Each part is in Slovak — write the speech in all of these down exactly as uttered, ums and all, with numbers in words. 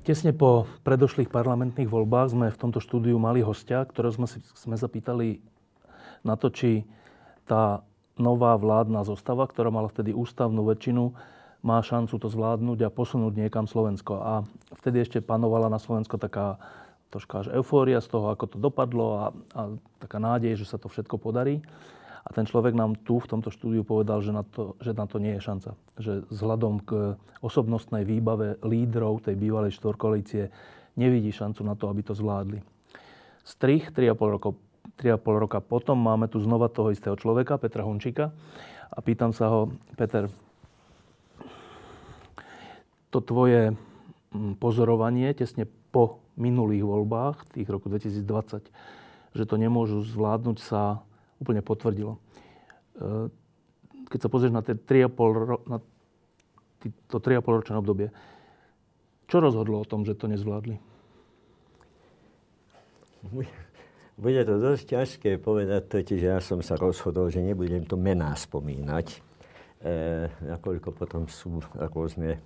Tesne po predošlých parlamentných voľbách sme v tomto štúdiu mali hostia, ktorého sme, sme zapýtali na to, či tá nová vládna zostava, ktorá mala vtedy ústavnú väčšinu, má šancu to zvládnuť a posunúť niekam Slovensko. A vtedy ešte panovala na Slovensku taká troška až eufória z toho, ako to dopadlo a, a taká nádej, že sa to všetko podarí. A ten človek nám tu v tomto štúdiu povedal, že na to, že na to nie je šanca. Že vzhľadom k osobnostnej výbave lídrov tej bývalej štvorkoalície nevidí šancu na to, aby to zvládli. Strich tri a pol roka potom máme tu znova toho istého človeka, Petra Hunčíka. A pýtam sa ho, Peter, to tvoje pozorovanie tesne po minulých voľbách, tých roku dvetisícdvadsať, že to nemôžu zvládnuť sa úplne potvrdilo. Keď sa pozrieš na, tri a pol ro- na to tri a pol ročné obdobie, čo rozhodlo o tom, že to nezvládli? Bude to dosť ťažké povedať, totiž ja som sa rozhodol, že nebudem to mená spomínať, e, nakoľko potom sú rôzne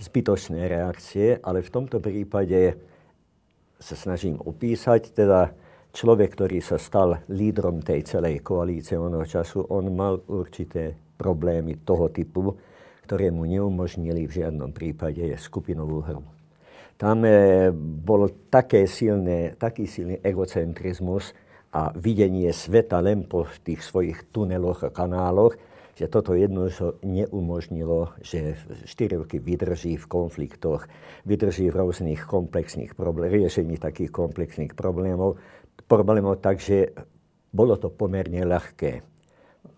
zbytočné reakcie, ale v tomto prípade sa snažím opísať, teda človek, ktorý sa stal lídrom tej celej koalície onoho času, on mal určité problémy toho typu, ktoré mu neumožnili v žiadnom prípade skupinovú hru. Tam e, bol také silné, taký silný egocentrizmus a videnie sveta len po tých svojich tuneloch a kanáloch, že toto jednoducho neumožnilo, že štyri roky vydrží v konfliktoch, vydrží v rôznych komplexných problémoch, riešení takých komplexných problémov, problémov, takže bolo to pomerne ľahké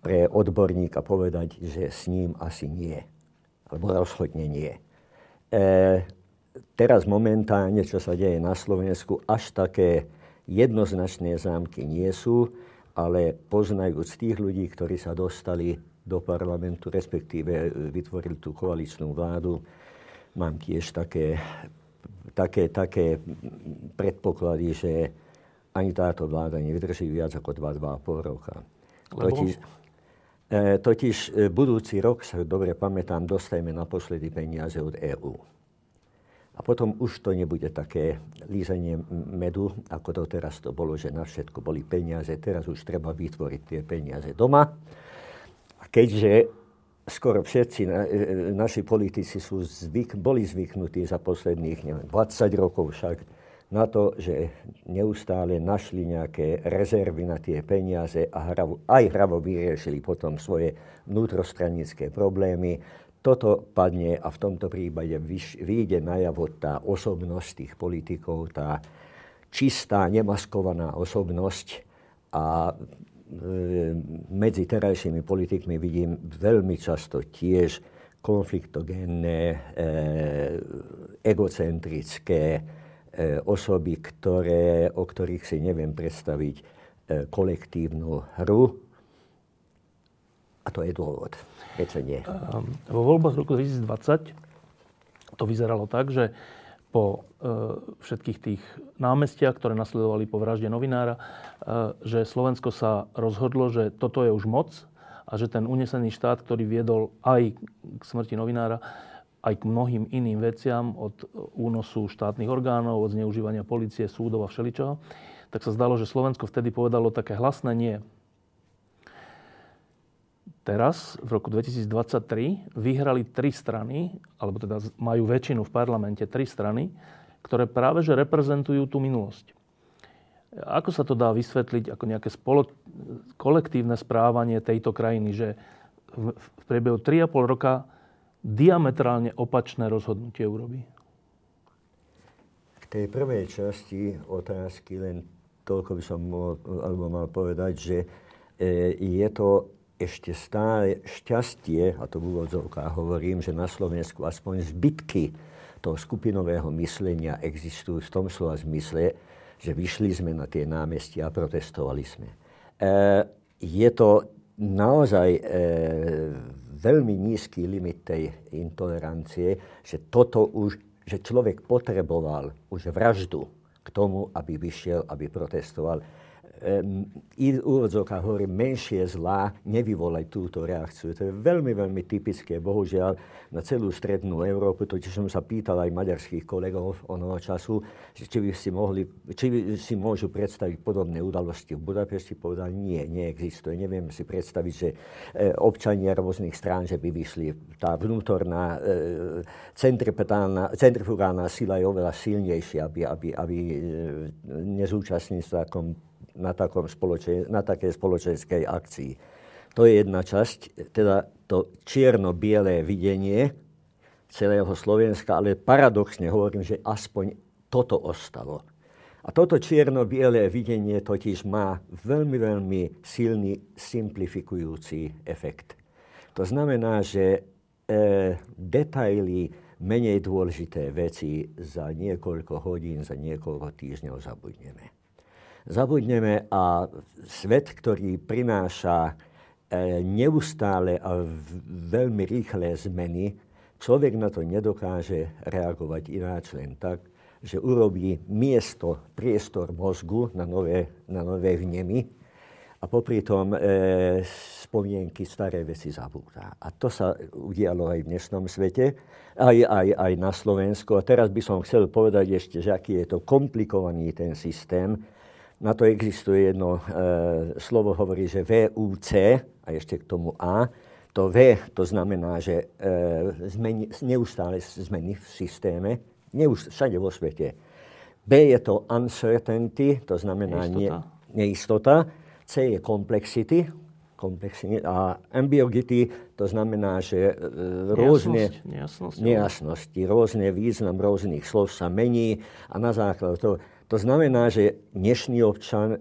pre odborníka povedať, že s ním asi nie, alebo rozhodne nie. E, teraz momentálne, čo sa deje na Slovensku, až také jednoznačné zámky nie sú, ale poznajúc tých ľudí, ktorí sa dostali do parlamentu, respektíve vytvorili tú koaličnú vládu, mám tiež také, také, také predpoklady, že ani táto vláda nevydrží viac ako dva, dva a pol roka. Totiž, e, totiž budúci rok, sa dobre pamätám, dostajeme naposledy peniaze od é ú. A potom už to nebude také lízanie medu, ako to teraz to bolo, že na všetko boli peniaze. Teraz už treba vytvoriť tie peniaze doma. A keďže skoro všetci na, e, naši politici sú zvyk, boli zvyknutí za posledných neviem, dvadsať rokov však, na to, že neustále našli nejaké rezervy na tie peniaze a hravo, aj hravo vyriešili potom svoje vnútrostranické problémy. Toto padne a v tomto prípade vyjde najavo tá osobnosť tých politikov, tá čistá, nemaskovaná osobnosť a e, medzi terajšími politikmi vidím veľmi často tiež konfliktogénne, e, egocentrické osoby, ktoré, o ktorých si neviem predstaviť e, kolektívnu hru. A to je dôvod. Prečo nie? Um, vo voľbách roku dvetisícdvadsať to vyzeralo tak, že po e, všetkých tých námestiach, ktoré nasledovali po vražde novinára, e, že Slovensko sa rozhodlo, že toto je už moc a že ten unesený štát, ktorý viedol aj k smrti novinára, aj k mnohým iným veciam, od únosu štátnych orgánov, od zneužívania polície, súdov a všeličoho, tak sa zdalo, že Slovensko vtedy povedalo také hlasné nie. Teraz, v roku dvetisícdvadsaťtri, vyhrali tri strany, alebo teda majú väčšinu v parlamente tri strany, ktoré práve že reprezentujú tú minulosť. Ako sa to dá vysvetliť ako nejaké spolo- kolektívne správanie tejto krajiny, že v, v priebehu tri a pol roka diametrálne opačné rozhodnutie urobí? K tej prvej časti otázky len toľko by som mohol, alebo mal povedať, že je to ešte stále šťastie, a to v úvodzovkách hovorím, že na Slovensku aspoň zbytky toho skupinového myslenia existujú v tom slova zmysle, že vyšli sme na tie námestia a protestovali sme. E, je to naozaj e, veľmi nízky limit tej intolerancie, že toto už, že človek potreboval už vraždu k tomu, aby vyšiel, aby protestoval. I v úvodzovkách hovorím, menšie zlá nevyvolaj túto reakciu. To je veľmi, veľmi typické, bohužiaľ, na celú strednú Európu. To, čo som sa pýtal aj maďarských kolegov onoho času, že či by si mohli, či by si môžu predstaviť podobné udalosti v Budapešti, povedal, nie, neexistuje. Neviem si predstaviť, že občania rôznych strán, že by vyšli. Tá vnútorná centrifugálna sila je oveľa silnejšia, aby, aby, aby nezúčastnili sa takom Na, takom spoločen- na takej spoločenskej akcii. To je jedna časť, teda to čierno-bielé videnie celého Slovenska, ale paradoxne hovorím, že aspoň toto ostalo. A toto čierno-bielé videnie totiž má veľmi, veľmi silný simplifikujúci efekt. To znamená, že e, detaily, menej dôležité veci za niekoľko hodín, za niekoľko týždňov zabudneme. Zabudneme a svet, ktorý prináša neustále a veľmi rýchle zmeny, človek na to nedokáže reagovať ináč len tak, že urobí miesto, priestor mozgu na nové, na nové vnemy a popri tom e, spomienky staré veci zabúda. A to sa udialo aj v dnešnom svete, aj, aj, aj na Slovensku. A teraz by som chcel povedať ešte, že aký je to komplikovaný ten systém. Na to existuje jedno e, slovo, hovorí, že V U C, a ešte k tomu A. To V, to znamená, že e, zmeni, neustále zmeny v systéme, neustále, všade vo svete. B je to uncertainty, to znamená neistota. Ne, neistota. C je complexity, complexity a ambiguity, to znamená, že e, rôzne nejasnosť, nejasnosť, nejasnosti, rôzne význam rôznych slov sa mení a na základe toho. To znamená, že dnešný občan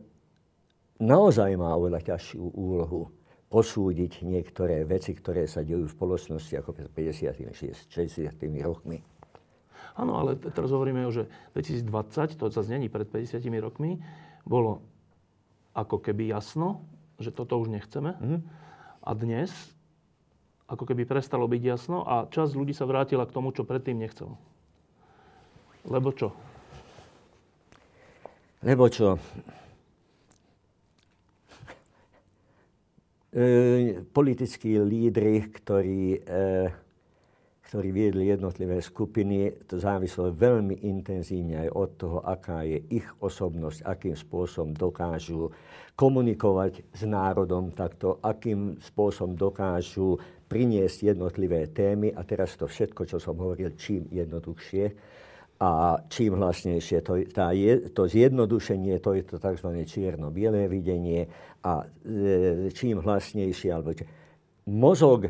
naozaj má oveľa ťažšiu úlohu posúdiť niektoré veci, ktoré sa dejú v spoločnosti ako pred päťdesiatimi, šesťdesiatimi rokmi. Áno, ale teraz hovoríme o, že dvetisícdvadsať, to sa znení pred päťdesiatimi rokmi, bolo ako keby jasno, že toto už nechceme. Mm-hmm. A dnes ako keby prestalo byť jasno a časť ľudí sa vrátila k tomu, čo predtým nechcel. Lebo čo? Lebo čo? E, politickí lídri, ktorí, e, ktorí viedli jednotlivé skupiny, to závislo veľmi intenzívne aj od toho, aká je ich osobnosť, akým spôsobom dokážu komunikovať s národom takto, akým spôsobom dokážu priniesť jednotlivé témy. A teraz to všetko, čo som hovoril, čím jednoduchšie a čím hlasnejšie, to, tá je, to zjednodušenie, to je to tzv. Čierno-bielé videnie a e, čím hlasnejšie, alebo či... mozog e,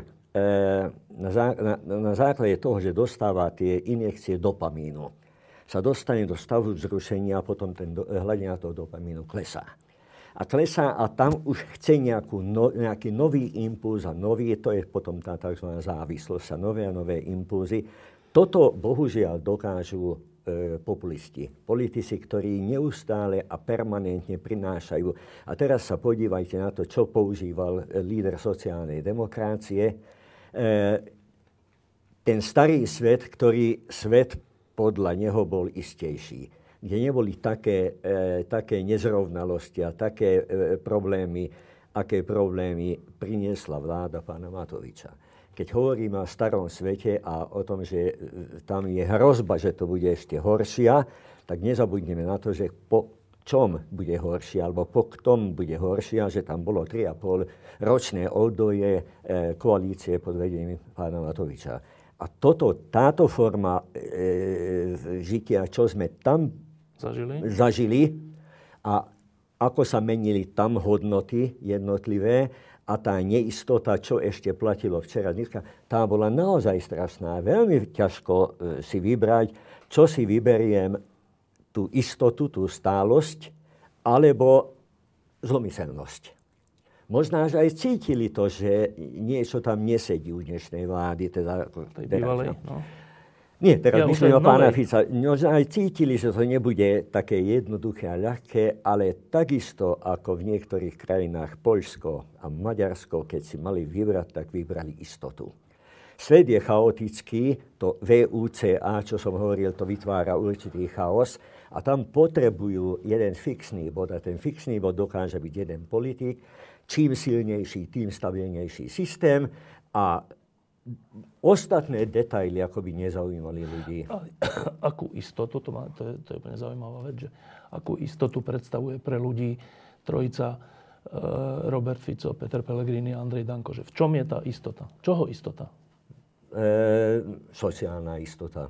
na, zá, na, na základe toho, že dostáva tie injekcie dopamínu, sa dostane do stavu vzrušenia a potom ten do, hladina toho dopamínu klesá. A klesá a tam už chce nejakú no, nejaký nový impuls a nový, to je potom tá tzv. Závislosť a nové a nové impulzy. Toto bohužiaľ dokážu e, populisti, politici, ktorí neustále a permanentne prinášajú. A teraz sa podívajte na to, čo používal líder sociálnej demokracie. E, ten starý svet, ktorý svet podľa neho bol istejší, kde neboli také, e, také nezrovnalosti a také e, problémy, aké problémy priniesla vláda pána Matoviča. Keď hovoríme o starom svete a o tom, že tam je hrozba, že to bude ešte horšia, tak nezabudneme na to, že po čom bude horšia, alebo po ktorom bude horšia, že tam bolo tri a pol ročné obdobie koalície pod vedením pána Matoviča. A toto, táto forma e, žitia, čo sme tam zažili, zažili a ako sa menili tam hodnoty jednotlivé, a tá neistota, čo ešte platilo včera, dneska, tá bola naozaj strašná. Veľmi ťažko si vybrať, čo si vyberiem, tú istotu, tú stálosť, alebo zlomyselnosť. Možno až aj cítili to, že niečo tam nesedí u dnešnej vlády. Teda, bývalej, no. Nie, teraz ja myslím o pána Fica. Možno aj cítili, že to nebude také jednoduché a ľahké, ale takisto ako v niektorých krajinách Poľsko a Maďarsko, keď si mali vybrať, tak vybrali istotu. Svet je chaotický, to VÚCA, čo som hovoril, to vytvára určitý chaos a tam potrebujú jeden fixný bod a ten fixný bod dokáže byť jeden politik. Čím silnejší, tým stabilnejší systém a ostatné detaily akoby nezaujímali ľudí. A, akú istotu, to, má, to, je, to je úplne zaujímavá vec, že akú istotu predstavuje pre ľudí trojica e, Robert Fico, Peter Pellegrini a Andrej Danko, že v čom je tá istota? Čoho istota? E, sociálna istota.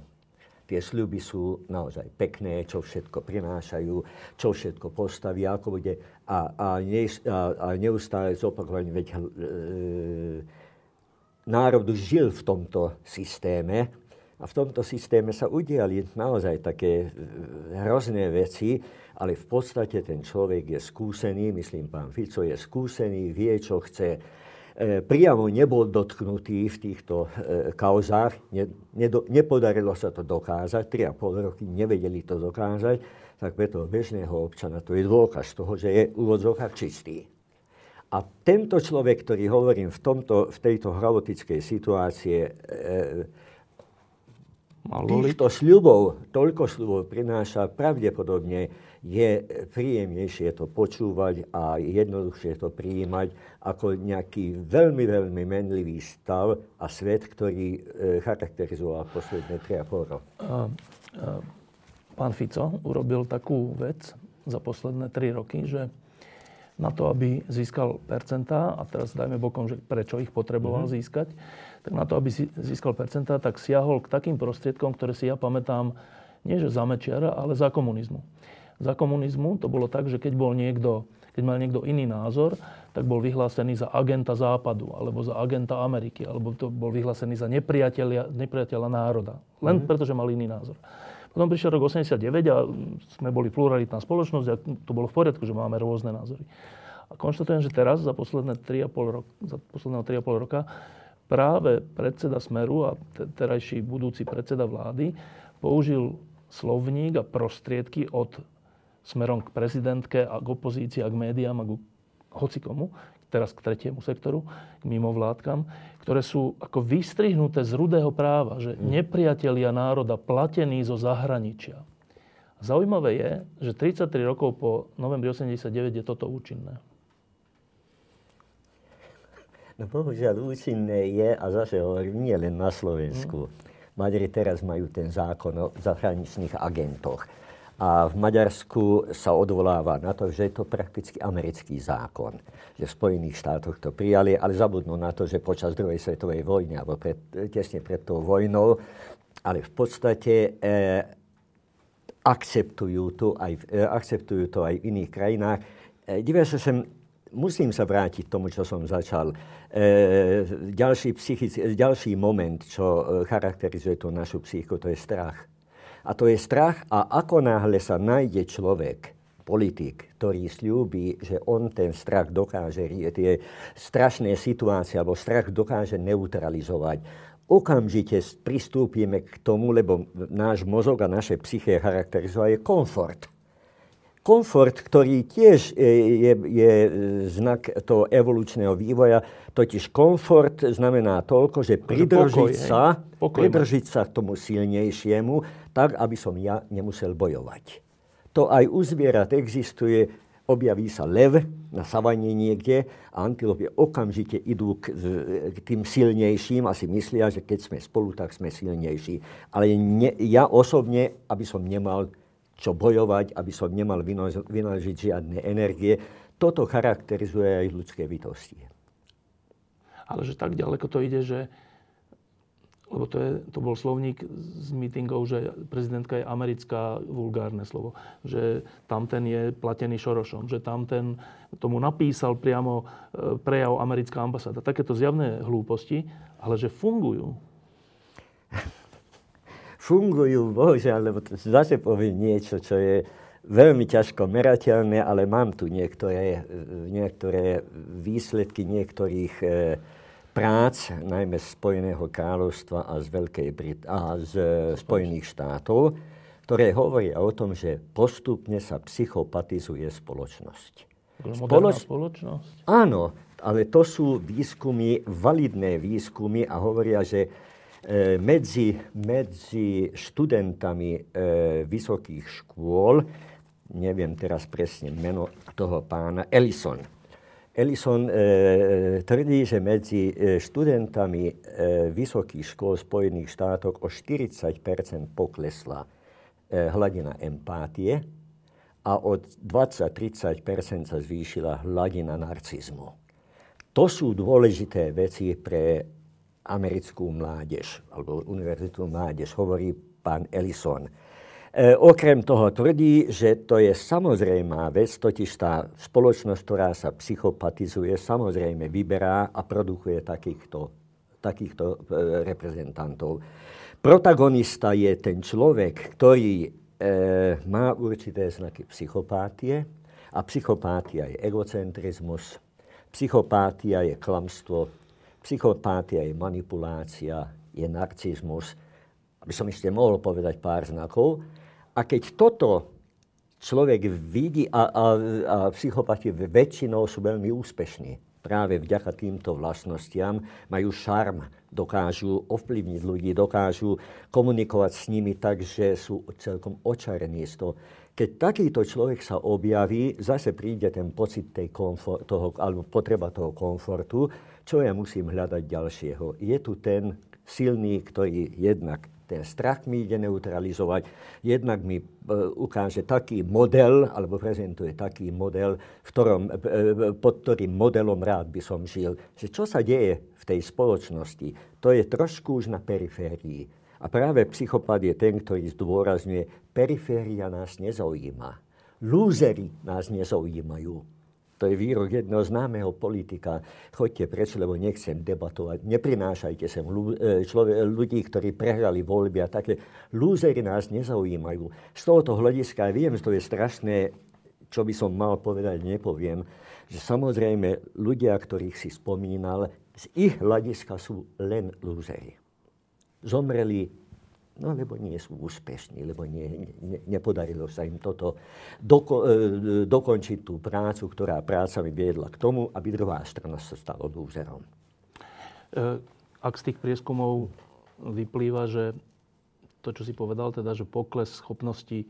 Tie sľuby sú naozaj pekné, čo všetko prinášajú, čo všetko postavia, ako bude a, a, ne, a, a neustále zopakovanie, veď e, národ žil v tomto systéme a v tomto systéme sa udiali naozaj také hrozné veci, ale v podstate ten človek je skúsený, myslím, pán Fico je skúsený, vie, čo chce, priamo nebol dotknutý v týchto kauzách. Nepodarilo sa to dokázať. Tri a pol roky nevedeli to dokázať. Tak pre toho bežného občana to je dôkaz toho, že je v úvodzovkách čistý. A tento človek, ktorý hovorím v, tomto, v tejto chaotickej situácii, týchto sľubov, toľko sľubov prináša, pravdepodobne je príjemnejšie to počúvať a jednoduchšie to prijímať ako nejaký veľmi, veľmi menlivý stav a svet, ktorý charakterizoval posledné tri a pol roky. Pán Fico urobil takú vec za posledné tri roky, že na to, aby získal percentá, a teraz dajme bokom, že prečo ich potreboval mm-hmm. získať, tak na to, aby získal percentá, tak siahol k takým prostriedkom, ktoré si ja pamätám, nie že za Mečiara, ale za komunizmu. Za komunizmu to bolo tak, že keď bol niekto, keď mal niekto iný názor, tak bol vyhlásený za agenta Západu, alebo za agenta Ameriky, alebo to bol vyhlásený za nepriateľa národa. Len mm-hmm. preto, že mal iný názor. Potom prišiel rok osemdesiatdeväť a sme boli pluralitná spoločnosť a to bolo v poriadku, že máme rôzne názory. A konštatujem, že teraz za posledné tri a pol roka práve predseda Smeru a terajší budúci predseda vlády použil slovník a prostriedky od smerom k prezidentke a k opozícii a k médiám a k hocikomu, teraz k tretiemu sektoru, k mimovládkam, ktoré sú ako vystrihnuté z rudého práva, že nepriatelia národa platení zo zahraničia. Zaujímavé je, že tridsaťtri rokov po novembri osemdesiatdeväť je toto účinné. No bohužiaľ účinné je, a zase hovorím, nie len na Slovensku. Hmm. Maďari teraz majú ten zákon o zahraničných agentoch. A v Maďarsku sa odvoláva na to, že je to prakticky americký zákon. Že v Spojených štátoch to prijali, ale zabudnú na to, že počas druhej svetovej vojny, alebo pred, tesne pred tou vojnou, ale v podstate eh, akceptujú, tu aj, eh, akceptujú to aj v iných krajinách. Eh, Divia sa sem, musím sa vrátiť tomu, čo som začal. Eh, ďalší, psychic, ďalší moment, čo charakterizuje tú našu psychiku, to je strach. A to je strach a ako náhle sa nájde človek, politik, ktorý sľúbi, že on ten strach dokáže, tie strašné situácie alebo strach dokáže neutralizovať. Okamžite pristúpime k tomu, lebo náš mozog a naše psyché charakterizuje komfort. Komfort, ktorý tiež je, je znak toho evolučného vývoja, totiž komfort znamená toľko, že pridržiť sa, pridržiť sa k tomu silnejšiemu, tak, aby som ja nemusel bojovať. To aj u zvierat existuje, objaví sa lev na savane niekde a antilopy okamžite idú k, k tým silnejším a si myslia, že keď sme spolu, tak sme silnejší. Ale ne, ja osobne, aby som nemal čo bojovať, aby som nemal vynaložiť žiadne energie. Toto charakterizuje aj ľudské bytosti. Ale že tak ďaleko to ide, že lebo to, je, to bol slovník z meetingov, že prezidentka je americká, vulgárne slovo, že tamten je platený Šorošom, že tamten tomu napísal priamo prejav americká ambasáda. Takéto zjavné hlúposti, ale že fungujú. Fungujú, bohužiaľ, lebo zase poviem niečo, čo je veľmi ťažko merateľné, ale mám tu niektoré, niektoré výsledky niektorých prác, najmä z Spojeného kráľovstva a z, Veľkej Brit- a z Spojených štátov, ktoré hovoria o tom, že postupne sa psychopatizuje spoločnosť. Spoloč... spoločnosť? Áno, ale to sú výskumy, validné výskumy a hovoria, že e, medzi, medzi študentami e, vysokých škôl, neviem teraz presne meno toho pána, Ellison, Ellison e, tvrdí, že medzi študentami e, vysokých škôl Spojených štátov o štyridsať percent poklesla e, hladina empátie a o dvadsať až tridsať percent sa zvýšila hladina narcizmu. To sú dôležité veci pre americkú mládež, alebo univerzitnú mládež, hovorí pán Ellison. E, okrem toho tvrdí, že to je samozrejmá vec, totiž tá spoločnosť, ktorá sa psychopatizuje, samozrejme vyberá a produkuje takýchto, takýchto e, reprezentantov. Protagonista je ten človek, ktorý e, má určité znaky psychopátie a psychopátia je egocentrizmus, psychopátia je klamstvo, psychopátia je manipulácia, je narcizmus, aby som ešte mohol povedať pár znakov. A keď toto človek vidí, a, a, a psychopati väčšinou sú veľmi úspešní, práve vďaka týmto vlastnostiam majú šarm, dokážu ovplyvniť ľudí, dokážu komunikovať s nimi tak, že sú celkom očarení z toho. Keď takýto človek sa objaví, zase príde ten pocit tej komfort, toho, alebo potreba toho komfortu, čo ja musím hľadať ďalšieho. Je tu ten silný, ktorý jednak ten strach mi ide neutralizovať, jednak mi e, ukáže taký model, alebo prezentuje taký model, v ktorom, e, pod ktorým modelom rád by som žil. Že čo sa deje v tej spoločnosti, to je trošku už na periférii. A práve psychopat je ten, ktorý zdôrazňuje, periféria nás nezaujíma. Lúzeri nás nezaujímajú. To je výrok jedného známeho politika. Choďte preč, lebo nechcem debatovať. Neprinášajte sem ľudí, ktorí prehrali voľby a také. Lúzeri nás nezaujímajú. Z tohoto hľadiska viem, že to je strašné, čo by som mal povedať, nepoviem. Že samozrejme, ľudia, ktorých si spomínal, z ich hľadiska sú len lúzeri. Zomreli, no lebo nie sú úspešní, lebo nie, ne, nepodarilo sa im toto doko, dokončiť tú prácu, ktorá práca viedla k tomu, aby druhá strana sa stala lúzerom. Ak z tých prieskumov vyplýva, že to, čo si povedal, teda, že pokles schopnosti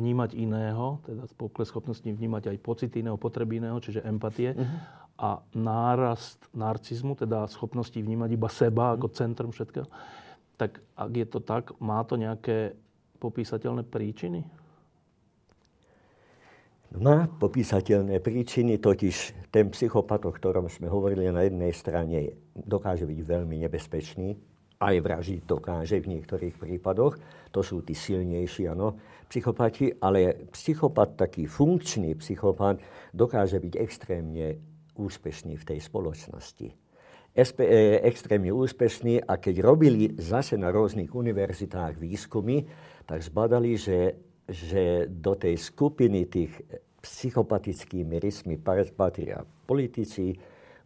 vnímať iného, teda pokles schopnosti vnímať aj pocity iného, potreby iného, čiže empatie, uh-huh. a nárast narcizmu, teda schopnosti vnímať iba seba uh-huh. ako centrum všetkého, tak ak je to tak, má to nejaké popísateľné príčiny? Má popísateľné príčiny, totiž ten psychopat, o ktorom sme hovorili, na jednej strane dokáže byť veľmi nebezpečný, aj vražiť dokáže v niektorých prípadoch, to sú tí silnejší, áno, psychopati, ale psychopat, taký funkčný psychopat, dokáže byť extrémne úspešný v tej spoločnosti. Espe, e, extrémne úspešní a keď robili zase na rôznych univerzitách výskumy, tak zbadali, že, že do tej skupiny tých psychopatickými rysmi patria politici,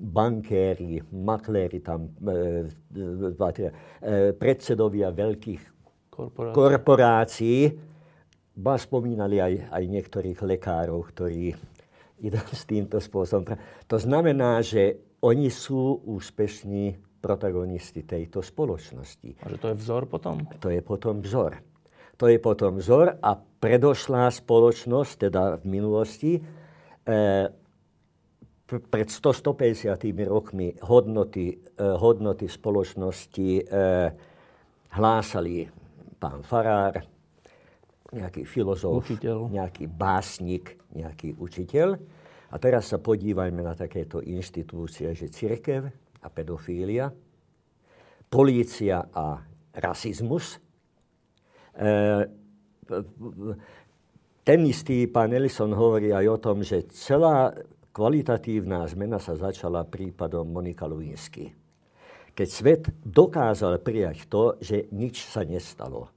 bankéri, makléri tam e, patria, e, predsedovia veľkých korporácií. korporácií. Ba spomínali aj, aj niektorých lekárov, ktorí idú s týmto spôsobom. To znamená, že oni sú úspešní protagonisti tejto spoločnosti. A že to je vzor potom? To je potom vzor. To je potom vzor a predošlá spoločnosť, teda v minulosti, eh, pred sto až stopäťdesiat rokmi hodnoty, eh, hodnoty spoločnosti eh, hlásali pán farár, nejaký filozof, učiteľ, nejaký básnik, nejaký učiteľ. A teraz sa podívajme na takéto inštitúcie, že cirkev a pedofília, polícia a rasizmus. Ten istý pán Ellison hovorí aj o tom, že celá kvalitatívna zmena sa začala prípadom Monika Lewinsky. Keď svet dokázal prijať to, že nič sa nestalo.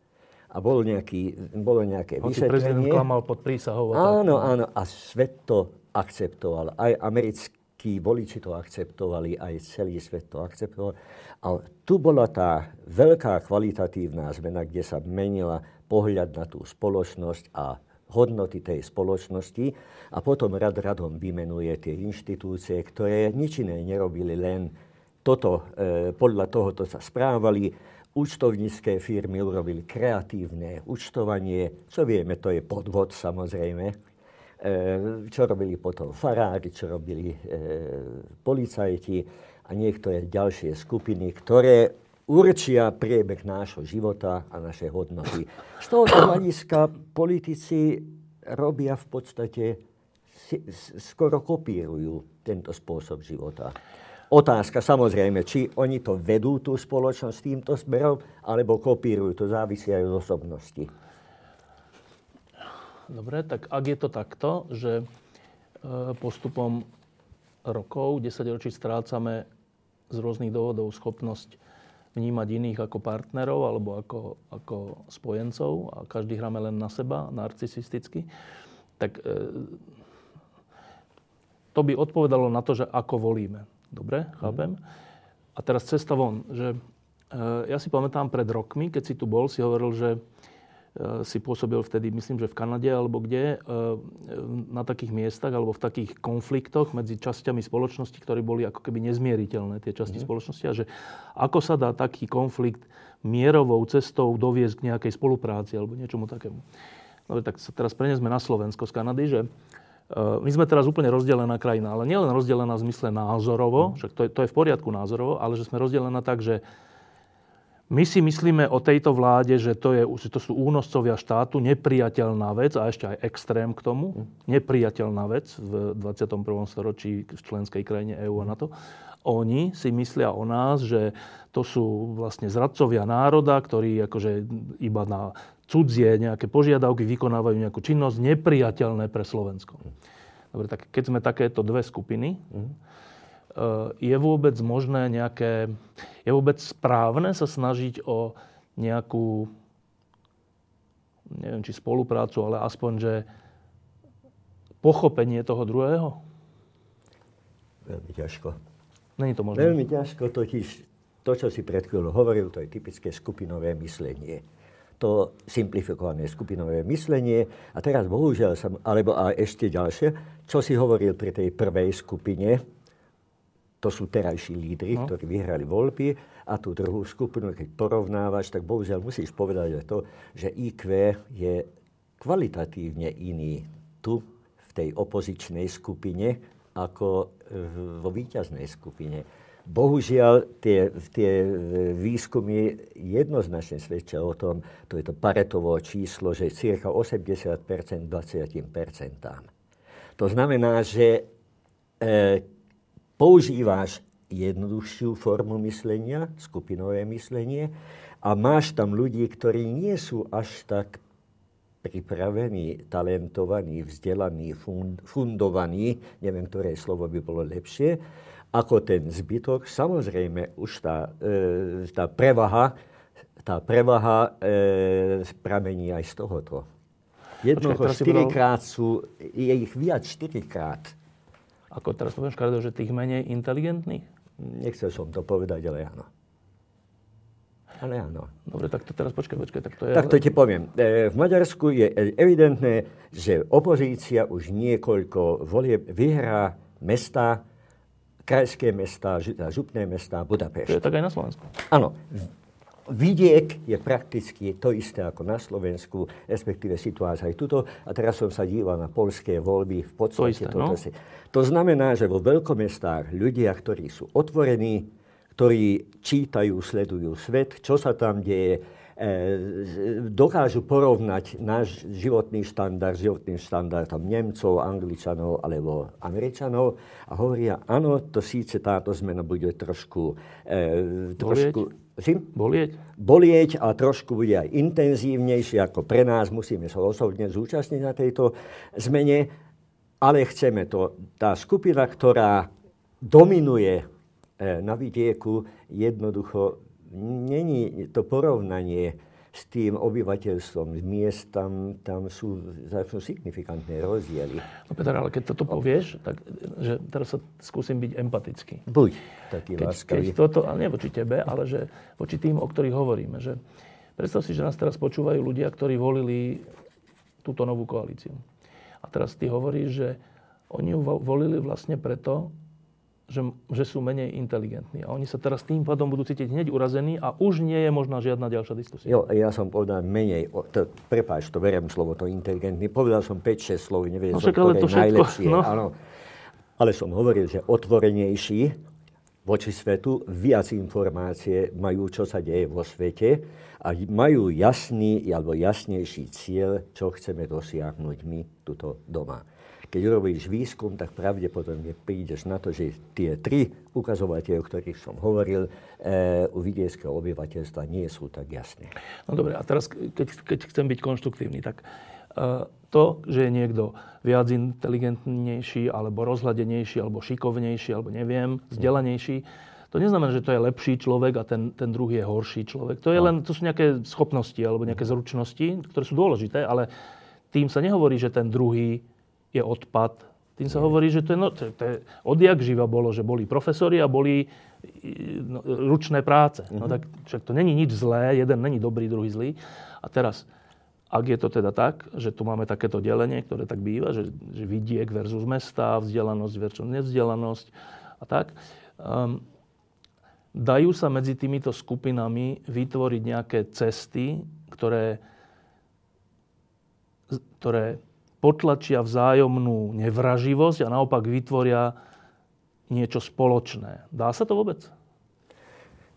a bol nejaký, bolo nejaké vyšetrenie. Hoci prezident klamal pod prísahou. Áno, áno. A svet to akceptoval. Aj americkí voliči to akceptovali, aj celý svet to akceptoval. Ale tu bola tá veľká kvalitatívna zmena, kde sa menila pohľad na tú spoločnosť a hodnoty tej spoločnosti a potom rad radom vymenuje tie inštitúcie, ktoré nič iné nerobili, len toto, e, podľa tohoto sa správali. Účtovnícke firmy urobili kreatívne účtovanie, čo vieme, to je podvod samozrejme. E, čo robili potom farári, čo robili e, policajti a niektoré ďalšie skupiny, ktoré určia priebeh nášho života a naše hodnoty. Z toho hľadiska politici robia v podstate, skoro kopírujú tento spôsob života. Otázka samozrejme, či oni to vedú tú spoločnosť týmto smerom, alebo kopírujú, to závisí aj od osobnosti. Dobre, tak ak je to takto, že postupom rokov, desaťročí strácame z rôznych dôvodov schopnosť vnímať iných ako partnerov alebo ako, ako spojencov a každý hráme len na seba, narcisisticky, tak e, to by odpovedalo na to, že ako volíme. Dobre, chápem. A teraz cesta von. Že, e, ja si pamätám pred rokmi, keď si tu bol, si hovoril, že e, si pôsobil vtedy, myslím, že v Kanade alebo kde, e, na takých miestach alebo v takých konfliktoch medzi časťami spoločnosti, ktoré boli ako keby nezmieriteľné, tie časti mm. spoločnosti. A že ako sa dá taký konflikt mierovou cestou doviesť k nejakej spolupráci alebo niečomu takému. Dobre, tak sa teraz preniesme na Slovensko z Kanady, že my sme teraz úplne rozdelená krajina, ale nielen rozdelená v zmysle názorovo, však to je, to je v poriadku názorovo, ale že sme rozdelená tak, že my si myslíme o tejto vláde, že to, je, že to sú únoscovia štátu, nepriateľná vec a ešte aj extrém k tomu, nepriateľná vec v dvadsiatom prvom storočí v členskej krajine EÚ a NATO. Oni si myslia o nás, že to sú vlastne zradcovia národa, ktorí akože iba na cudzie nejaké požiadavky vykonávajú nejakú činnosť nepriateľné pre Slovensko. Dobre, tak keď sme takéto dve skupiny, je vôbec možné nejaké, je vôbec správne sa snažiť o nejakú, neviem či spoluprácu, ale aspoň, že pochopenie toho druhého? Veľmi ťažko. Není to možné. Veľmi ťažko, totiž to, čo si pred chvíľou hovoril, to je typické skupinové myslenie. To simplifikované skupinové myslenie. A teraz bohužiaľ, som, alebo a ešte ďalšie, čo si hovoril pri tej prvej skupine, to sú terajší lídri, no. ktorí vyhrali voľby, a tú druhú skupinu, keď porovnávaš, tak bohužiaľ musíš povedať to, že í kvé je kvalitatívne iný tu, v tej opozičnej skupine, ako vo víťaznej skupine. Bohužiaľ, tie, tie výskumy jednoznačne svedčia o tom, to je to Paretovo číslo, že cirka osemdesiat percent dvadsať percent. To znamená, že e, používáš jednoduchšiu formu myslenia, skupinové myslenie, a máš tam ľudí, ktorí nie sú až tak pripravení, talentovaní, vzdelaní, fund, fundovaní, neviem, ktoré slovo by bolo lepšie, ako ten zbytok. Samozrejme, už tá, e, tá prevaha, tá prevaha e, pramení aj z tohoto. Jednoho štyrikrát sú, je ich viac štyrikrát. Ako teraz poviem, Škardo, že tých menej inteligentných? Nechcel som to povedať, ale áno. Ale áno. Dobre, tak to teraz počkaj, počkaj. Tak to, je... tak to ti poviem. V Maďarsku je evidentné, že opozícia už niekoľko volieb vyhrá mesta, krajské mesta, župné mesta, Budapešť. To je tak aj na Slovensku. Áno. Vidiek je prakticky to isté ako na Slovensku, respektíve situácia aj tuto. A teraz som sa díval na poľské voľby. V podstate to isté, toto no? si... To znamená, že vo veľkomestách ľudia, ktorí sú otvorení, ktorí čítajú, sledujú svet, čo sa tam deje, e, dokážu porovnať náš životný štandard s životným štandardom Nemcov, Angličanov alebo Američanov a hovoria, áno, to síce táto zmena bude trošku... E, trošku bolieť. bolieť a trošku bude aj intenzívnejšie ako pre nás, musíme sa osobne zúčastniť na tejto zmene, ale chceme to. Tá skupina, ktorá dominuje na vidieku, jednoducho není to porovnanie s tým obyvateľstvom z miest, tam, tam sú začnú signifikantné rozdiely. No Peter, ale keď toto povieš, tak že teraz sa skúsim byť empatický. Buď taký keď, láskavý. Keď toto, ale nie voči tebe, ale že voči tým, o ktorých hovoríme. Že predstav si, že nás teraz počúvajú ľudia, ktorí volili túto novú koalíciu. A teraz ty hovoríš, že oni ju volili vlastne preto, Že, že sú menej inteligentní. A oni sa teraz tým pádom budú cítiť hneď urazení a už nie je možná žiadna ďalšia diskusia. Jo, ja som povedal menej, to, prepáč, to beriem slovo, to inteligentný. Povedal som päť šesť slov, neviem, no, som, ktoré je najlepšie. No. Áno. Ale som hovoril, že otvorenejší voči svetu, viac informácie majú, čo sa deje vo svete a majú jasný alebo jasnejší cieľ, čo chceme dosiahnuť my tuto doma. Keď robíš výskum, tak pravdepodobne prídeš na to, že tie tri ukazovateľe, o ktorých som hovoril, e, u vidieckeho obyvateľstva nie sú tak jasné. No dobre, a teraz, keď, keď chcem byť konštruktívny, tak e, to, že je niekto viac inteligentnejší, alebo rozhľadenejší, alebo šikovnejší, alebo neviem, vzdelanejší, to neznamená, že to je lepší človek a ten, ten druhý je horší človek. To je no. len, to sú nejaké schopnosti, alebo nejaké zručnosti, ktoré sú dôležité, ale tým sa nehovorí, že ten druhý je odpad. Tým sa hovorí, že to je, no, to, to je odjak živa bolo, že boli profesori a boli no, ručné práce. No tak však to není nič zlé, jeden není dobrý, druhý zlý. A teraz, ak je to teda tak, že tu máme takéto delenie, ktoré tak býva, že, že vidiek versus mesta, vzdelanosť versus nevzdelanosť a tak, um, dajú sa medzi týmito skupinami vytvoriť nejaké cesty, ktoré ktoré potlačia vzájomnú nevraživosť a naopak vytvoria niečo spoločné. Dá sa to vôbec?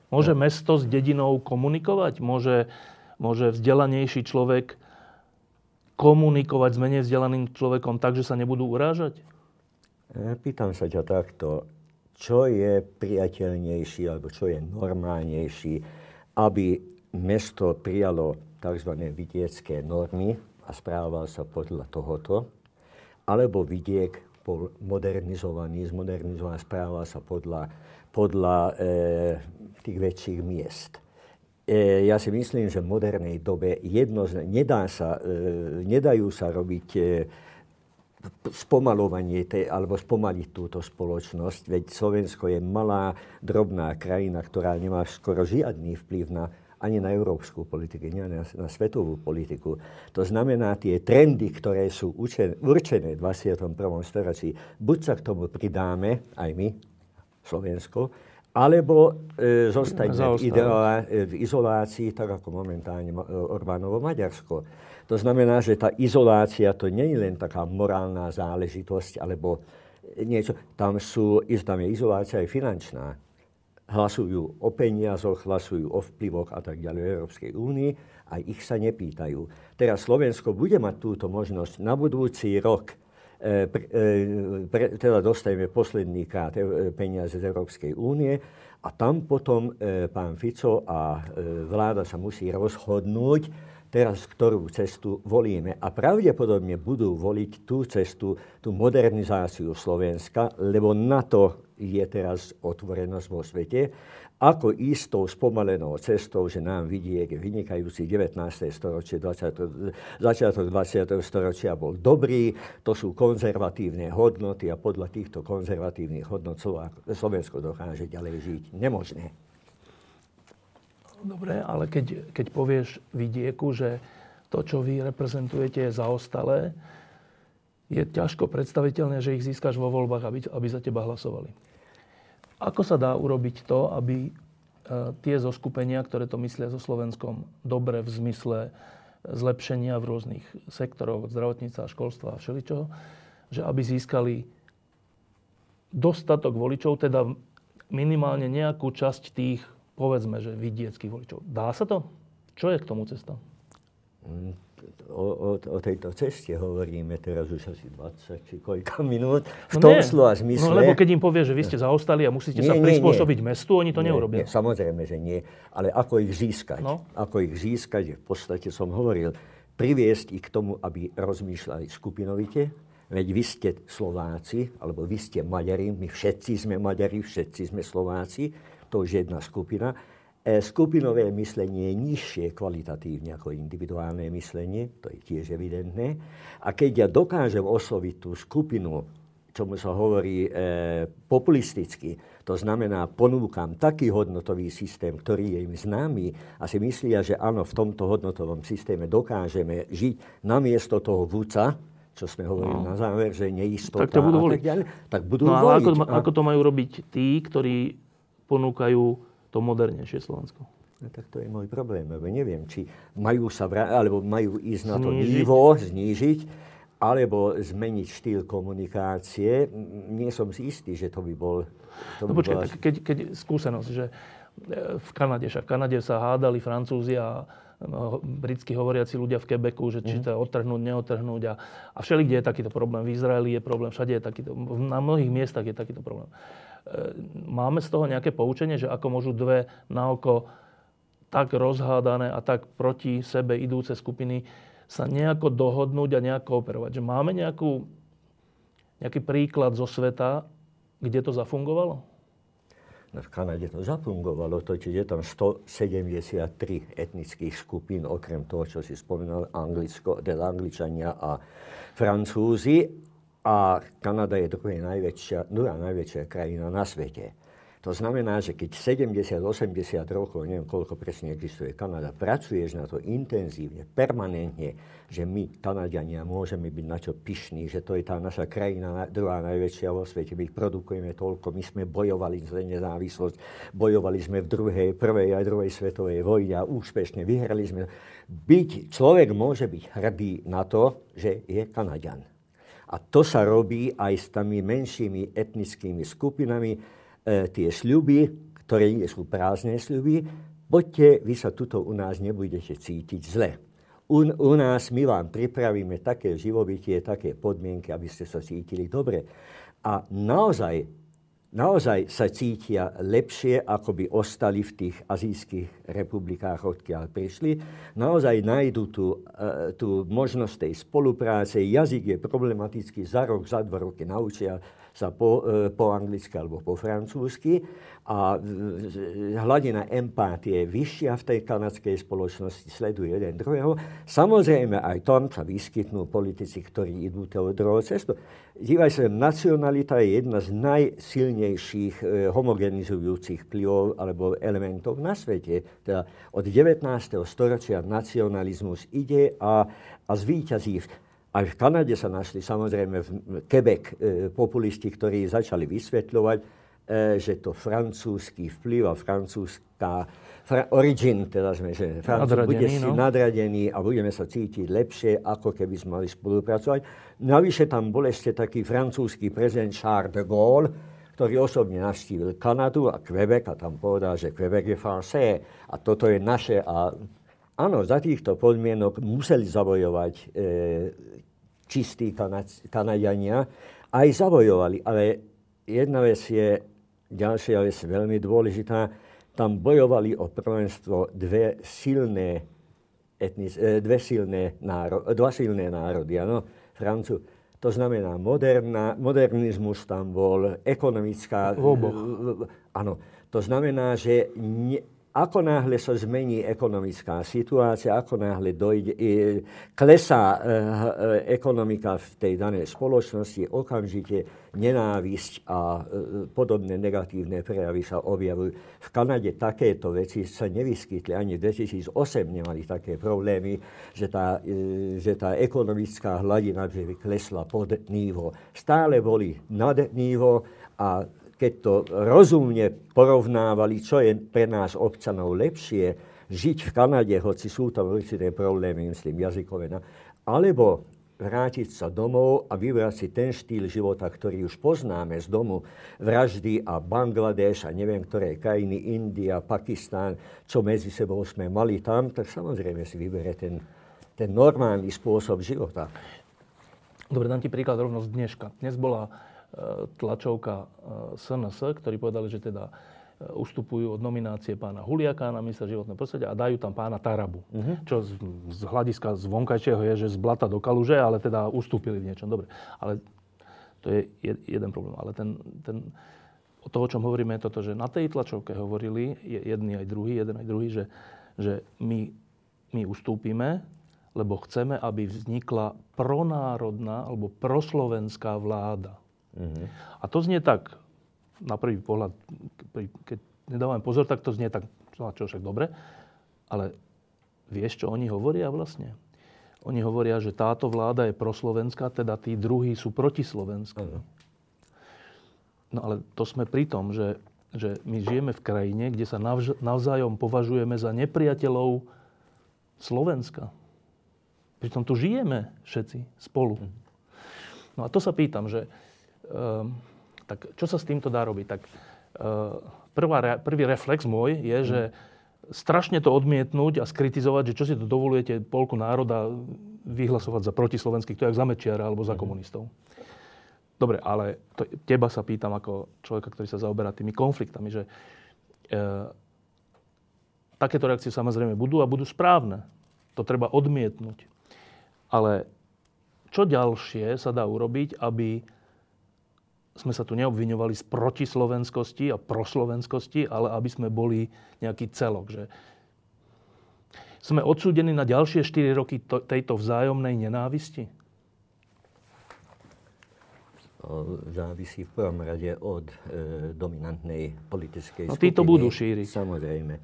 Môže no. mesto s dedinou komunikovať? Môže, môže vzdelanejší človek komunikovať s menej vzdelaným človekom tak, že sa nebudú urážať? Pýtam sa ťa takto. Čo je priateľnejší alebo čo je normálnejší, aby mesto prijalo tzv. Vidiecké normy a správal sa podľa tohoto, alebo vidiek bol modernizovaný, zmodernizovaný, správal sa podľa, podľa e, tých väčších miest. E, ja si myslím, že v modernej dobe jednoznačne nedá sa, e, nedajú sa robiť e, spomalovanie tej, alebo spomaliť túto spoločnosť, veď Slovensko je malá, drobná krajina, ktorá nemá skoro žiadny vplyv na ani na európsku politiku, nie na, na svetovú politiku. To znamená, tie trendy, ktoré sú učen, určené v dvadsiatom prvom storočí, buď sa k tomu pridáme, aj my, Slovensko, alebo e, zostaňme v, v izolácii, tak ako momentálne Orbánovo Maďarsko. To znamená, že tá izolácia, to nie je len taká morálna záležitosť, alebo niečo, tam, sú, tam je izolácia aj finančná. Hlasujú o peniazoch, hlasujú o vplyvoch a tak ďalej v Európskej únii a ich sa nepýtajú. Teraz Slovensko bude mať túto možnosť na budúci rok, e, pre, pre, teda dostajeme posledný krát e, peniaze z Európskej únie a tam potom e, pán Fico a e, vláda sa musí rozhodnúť, teraz ktorú cestu volíme. A pravdepodobne budú voliť tú cestu, tú modernizáciu Slovenska, lebo na to je teraz otvorenosť vo svete, ako ísť tou spomalenou cestou, že nám vidiek vynikajúci devätnáste storočie, dvadsiateho začiatok dvadsiateho storočia bol dobrý, to sú konzervatívne hodnoty a podľa týchto konzervatívnych hodnot Slovensko dokáže ďalej žiť nemožné. Dobre, ale keď, keď povieš vidieku, že to, čo vy reprezentujete, je zaostalé, je ťažko predstaviteľné, že ich získaš vo voľbách, aby, aby za teba hlasovali. Ako sa dá urobiť to, aby e, tie zoskupenia, ktoré to myslia so Slovenskom dobre v zmysle zlepšenia v rôznych sektoroch, od zdravotníctva, školstva a všeličoho, že aby získali dostatok voličov, teda minimálne nejakú časť tých, povedzme, že vidieckých voličov. Dá sa to? Čo je k tomu cesta? Mm. O, o, o tejto ceste hovoríme teraz už asi dvadsať či koľko minút. V tom no slova zmysle... No lebo keď im povie, že vy ste zaostali a musíte nie, sa prispôsobiť nie, nie. mestu, oni to nie, neurobia. Nie, samozrejme, že nie. Ale ako ich získať? No. Ako ich získať? V podstate som hovoril, priviesť ich k tomu, aby rozmýšľali skupinovite. Veď vy ste Slováci, alebo vy ste Maďari, my všetci sme Maďari, všetci sme Slováci. To už je jedna skupina. skupinové myslenie je nižšie kvalitatívne ako individuálne myslenie, to je tiež evidentné. A keď ja dokážem osloviť tú skupinu, čomu sa hovorí e, populisticky, to znamená, ponúkam taký hodnotový systém, ktorý je im známy a si myslia, že áno, v tomto hodnotovom systéme dokážeme žiť namiesto toho vúca, čo sme hovorili no. na záver, že neistota. Tak to budú voliť. Tak, tak budú no, voliť. Ako, to, ako to majú robiť tí, ktorí ponúkajú to modernejšie Slovensko? No, tak to je môj problém, lebo neviem, či majú sa vra- alebo majú ísť na to nivo, znížiť, alebo zmeniť štýl komunikácie. Nie som si istý, že to by bol... To by no počkaj, bola... keď, keď skúsenosť, že v Kanade, však v Kanade sa hádali Francúzi a no, britsky hovoriaci ľudia v Quebecu, že či to odtrhnúť, neodtrhnúť. A, a všelikde je takýto problém. V Izraeli je problém, všade je takýto... Na mnohých miestach je takýto problém. Máme z toho nejaké poučenie, že ako môžu dve naoko tak rozhádané a tak proti sebe idúce skupiny sa nejako dohodnúť a nejako operovať. Že máme nejakú, nejaký príklad zo sveta, kde to zafungovalo? No, v Kanade to zafungovalo, totiž je tam sto sedemdesiattri etnických skupín, okrem toho, čo si spomínal, Anglicko, teda Angličania a Francúzi. A Kanada je druhá najväčšia, druhá najväčšia krajina na svete. To znamená, že keď sedemdesiat až osemdesiat rokov, neviem koľko presne existuje Kanada, pracuješ na to intenzívne, permanentne, že my, Kanadiania, môžeme byť na čo pyšní, že to je tá naša krajina, druhá najväčšia vo svete, my produkujeme toľko, my sme bojovali za nezávislosť, bojovali sme v druhej, prvej a druhej svetovej vojne a úspešne vyhrali sme. Byť, človek môže byť hrdý na to, že je Kanadian. A to sa robí aj s tými menšími etnickými skupinami, tie sľuby, ktoré nie sú prázdne sľuby, poďte, vy sa tuto u nás nebudete cítiť zle. U, u nás my vám pripravíme také živobytie, také podmienky, aby ste sa cítili dobre. A naozaj, naozaj sa cítia lepšie, ako by ostali v tých azijských republikách, odkiaľ prišli. Naozaj nájdu tú, tú možnosť tej spolupráce. Jazyk je problematický, za rok, za dva roky naučia sa po, po anglicky alebo po francúzsky a hladina empátie je vyššia v tej kanadskej spoločnosti, sleduje jeden druhého. Samozrejme aj tam sa vyskytnú politici, ktorí idú toho druhou cestu. Dívaj sa, nacionalita je jedna z najsilnejších eh, homogenizujúcich vplyvov alebo elementov na svete. Teda od devätnásteho storočia nacionalizmus ide a, a zvíťazí. Aj v Kanade sa našli, samozrejme, v Quebec e, populisti, ktorí začali vysvetľovať, e, že to francúzsky vplyv a francúzska fra, origin, teda sme, že Francúz bude si no? nadradený a budeme sa cítiť lepšie, ako keby sme mali spolupracovať. Navyše tam bol ešte taký francúzsky prezident Charles de Gaulle, ktorý osobne navštívil Kanadu a Quebec a tam povedal, že Quebec je français a toto je naše a... Áno, za týchto podmienok museli zabojovať e, čistí Kanač, Kanadiania. Aj zabojovali, ale jedna vec je, ďalšia vec veľmi dôležitá, tam bojovali o prvenstvo dve silné, etnic, e, dve silné náro, dva silné národy, áno, Francúz. To znamená, moderná, modernizmus tam bol, ekonomická... Oboch. Áno, to znamená, že... Ne, Ako náhle sa zmení ekonomická situácia, ako náhle dojde, klesá ekonomika v tej danej spoločnosti, okamžite nenávisť a podobné negatívne prejavy sa objavujú. V Kanade takéto veci sa nevyskytli. Ani v dvetisícosem nemali také problémy, že tá, že tá ekonomická hladina klesla pod nívo. Stále boli nad nívo a keď to rozumne porovnávali, čo je pre nás občanov lepšie, žiť v Kanade, hoci sú tam určité problémy, myslím, jazykové, alebo vrátiť sa domov a vybrať si ten štýl života, ktorý už poznáme z domu, vraždy a Bangladeš a neviem, ktoré krajiny, India, Pakistán, čo medzi sebou sme mali tam, tak samozrejme si vyberie ten, ten normálny spôsob života. Dobre, dám ti príklad rovno z dneška. Dnes bola tlačovka es en es, ktorí povedali, že teda ustupujú od nominácie pána Huliaka na ministra životného prostredia a dajú tam pána Tarabu. Uh-huh. Čo z, z hľadiska zvonkajšieho je, že z blata do kaluže, ale teda ustúpili v niečom. Dobre, ale to je jeden problém. Ale ten, ten o toho, o čom hovoríme, je toto, že na tej tlačovke hovorili jedni aj druhý, jeden aj druhý, že, že my, my ustúpime, lebo chceme, aby vznikla pronárodná alebo proslovenská vláda. Mm-hmm. A to znie tak, na prvý pohľad, keď nedávame pozor, tak to znie tak, čo však dobre, ale vieš, čo oni hovoria vlastne? Oni hovoria, že táto vláda je proslovenská, teda tí druhí sú protislovenská. Mm-hmm. No ale to sme pri tom, že, že my žijeme v krajine, kde sa navž- navzájom považujeme za nepriateľov Slovenska. Pritom tu žijeme všetci spolu. No a to sa pýtam, že um, tak čo sa s týmto dá robiť? Tak uh, prvá re, prvý reflex môj je, mm. že strašne to odmietnúť a skritizovať, že čo si to dovolujete polku národa vyhlasovať za protislovenských, to je jak za Mečiara alebo za mm. komunistov. Dobre, ale to, teba sa pýtam ako človeka, ktorý sa zaoberá tými konfliktami, že uh, takéto reakcie samozrejme budú a budú správne. To treba odmietnúť. Ale čo ďalšie sa dá urobiť, aby sme sa tu neobviňovali z protislovenskosti a proslovenskosti, ale aby sme boli nejaký celok. Že sme odsúdení na ďalšie štyri roky to- tejto vzájomnej nenávisti? To závisí v prvom rade od e, dominantnej politickej no, skupiny. Tí to budú šíriť. Samozrejme.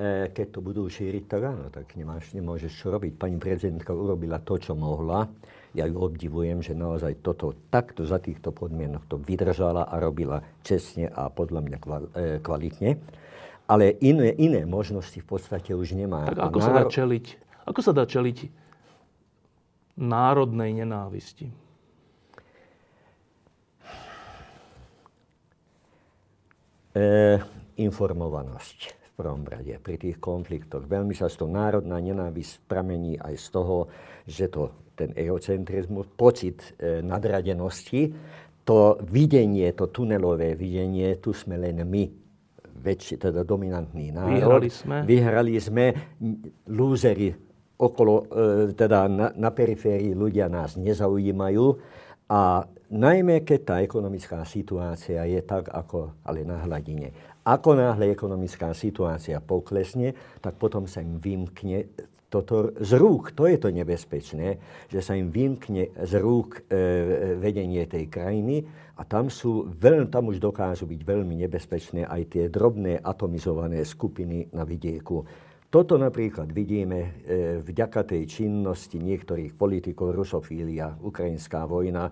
Keď to budú šíriť, tak áno, tak nemáš, nemôžeš čo robiť. Pani prezidentka urobila to, čo mohla. Ja ju obdivujem, že naozaj toto takto za týchto podmienok to vydržala a robila čestne a podľa mňa kvalitne. Ale iné, iné možnosti v podstate už nemá. Tak ako náro... sa dá čeliť, ako sa dá čeliť národnej nenávisti? E, informovanosť. Rade, pri tých konfliktoch. Veľmi často národná nenávisť pramení aj z toho, že to, ten eurocentrizmus, pocit e, nadradenosti, to videnie, to tunelové videnie, tu sme len my, väčší, teda dominantný národ. Vyhrali sme. Vyhrali sme, lúzeri okolo, e, teda na, na periférii ľudia nás nezaujímajú a najmä, keď tá ekonomická situácia je tak, ako ale na hladine. Ako náhle ekonomická situácia poklesne, tak potom sa im vymkne toto z rúk. To je to nebezpečné, že sa im vymkne z rúk e, vedenie tej krajiny a tam, sú veľ, tam už dokážu byť veľmi nebezpečné aj tie drobné atomizované skupiny na vidieku. Toto napríklad vidíme e, vďaka tej činnosti niektorých politikov, rusofília, ukrajinská vojna,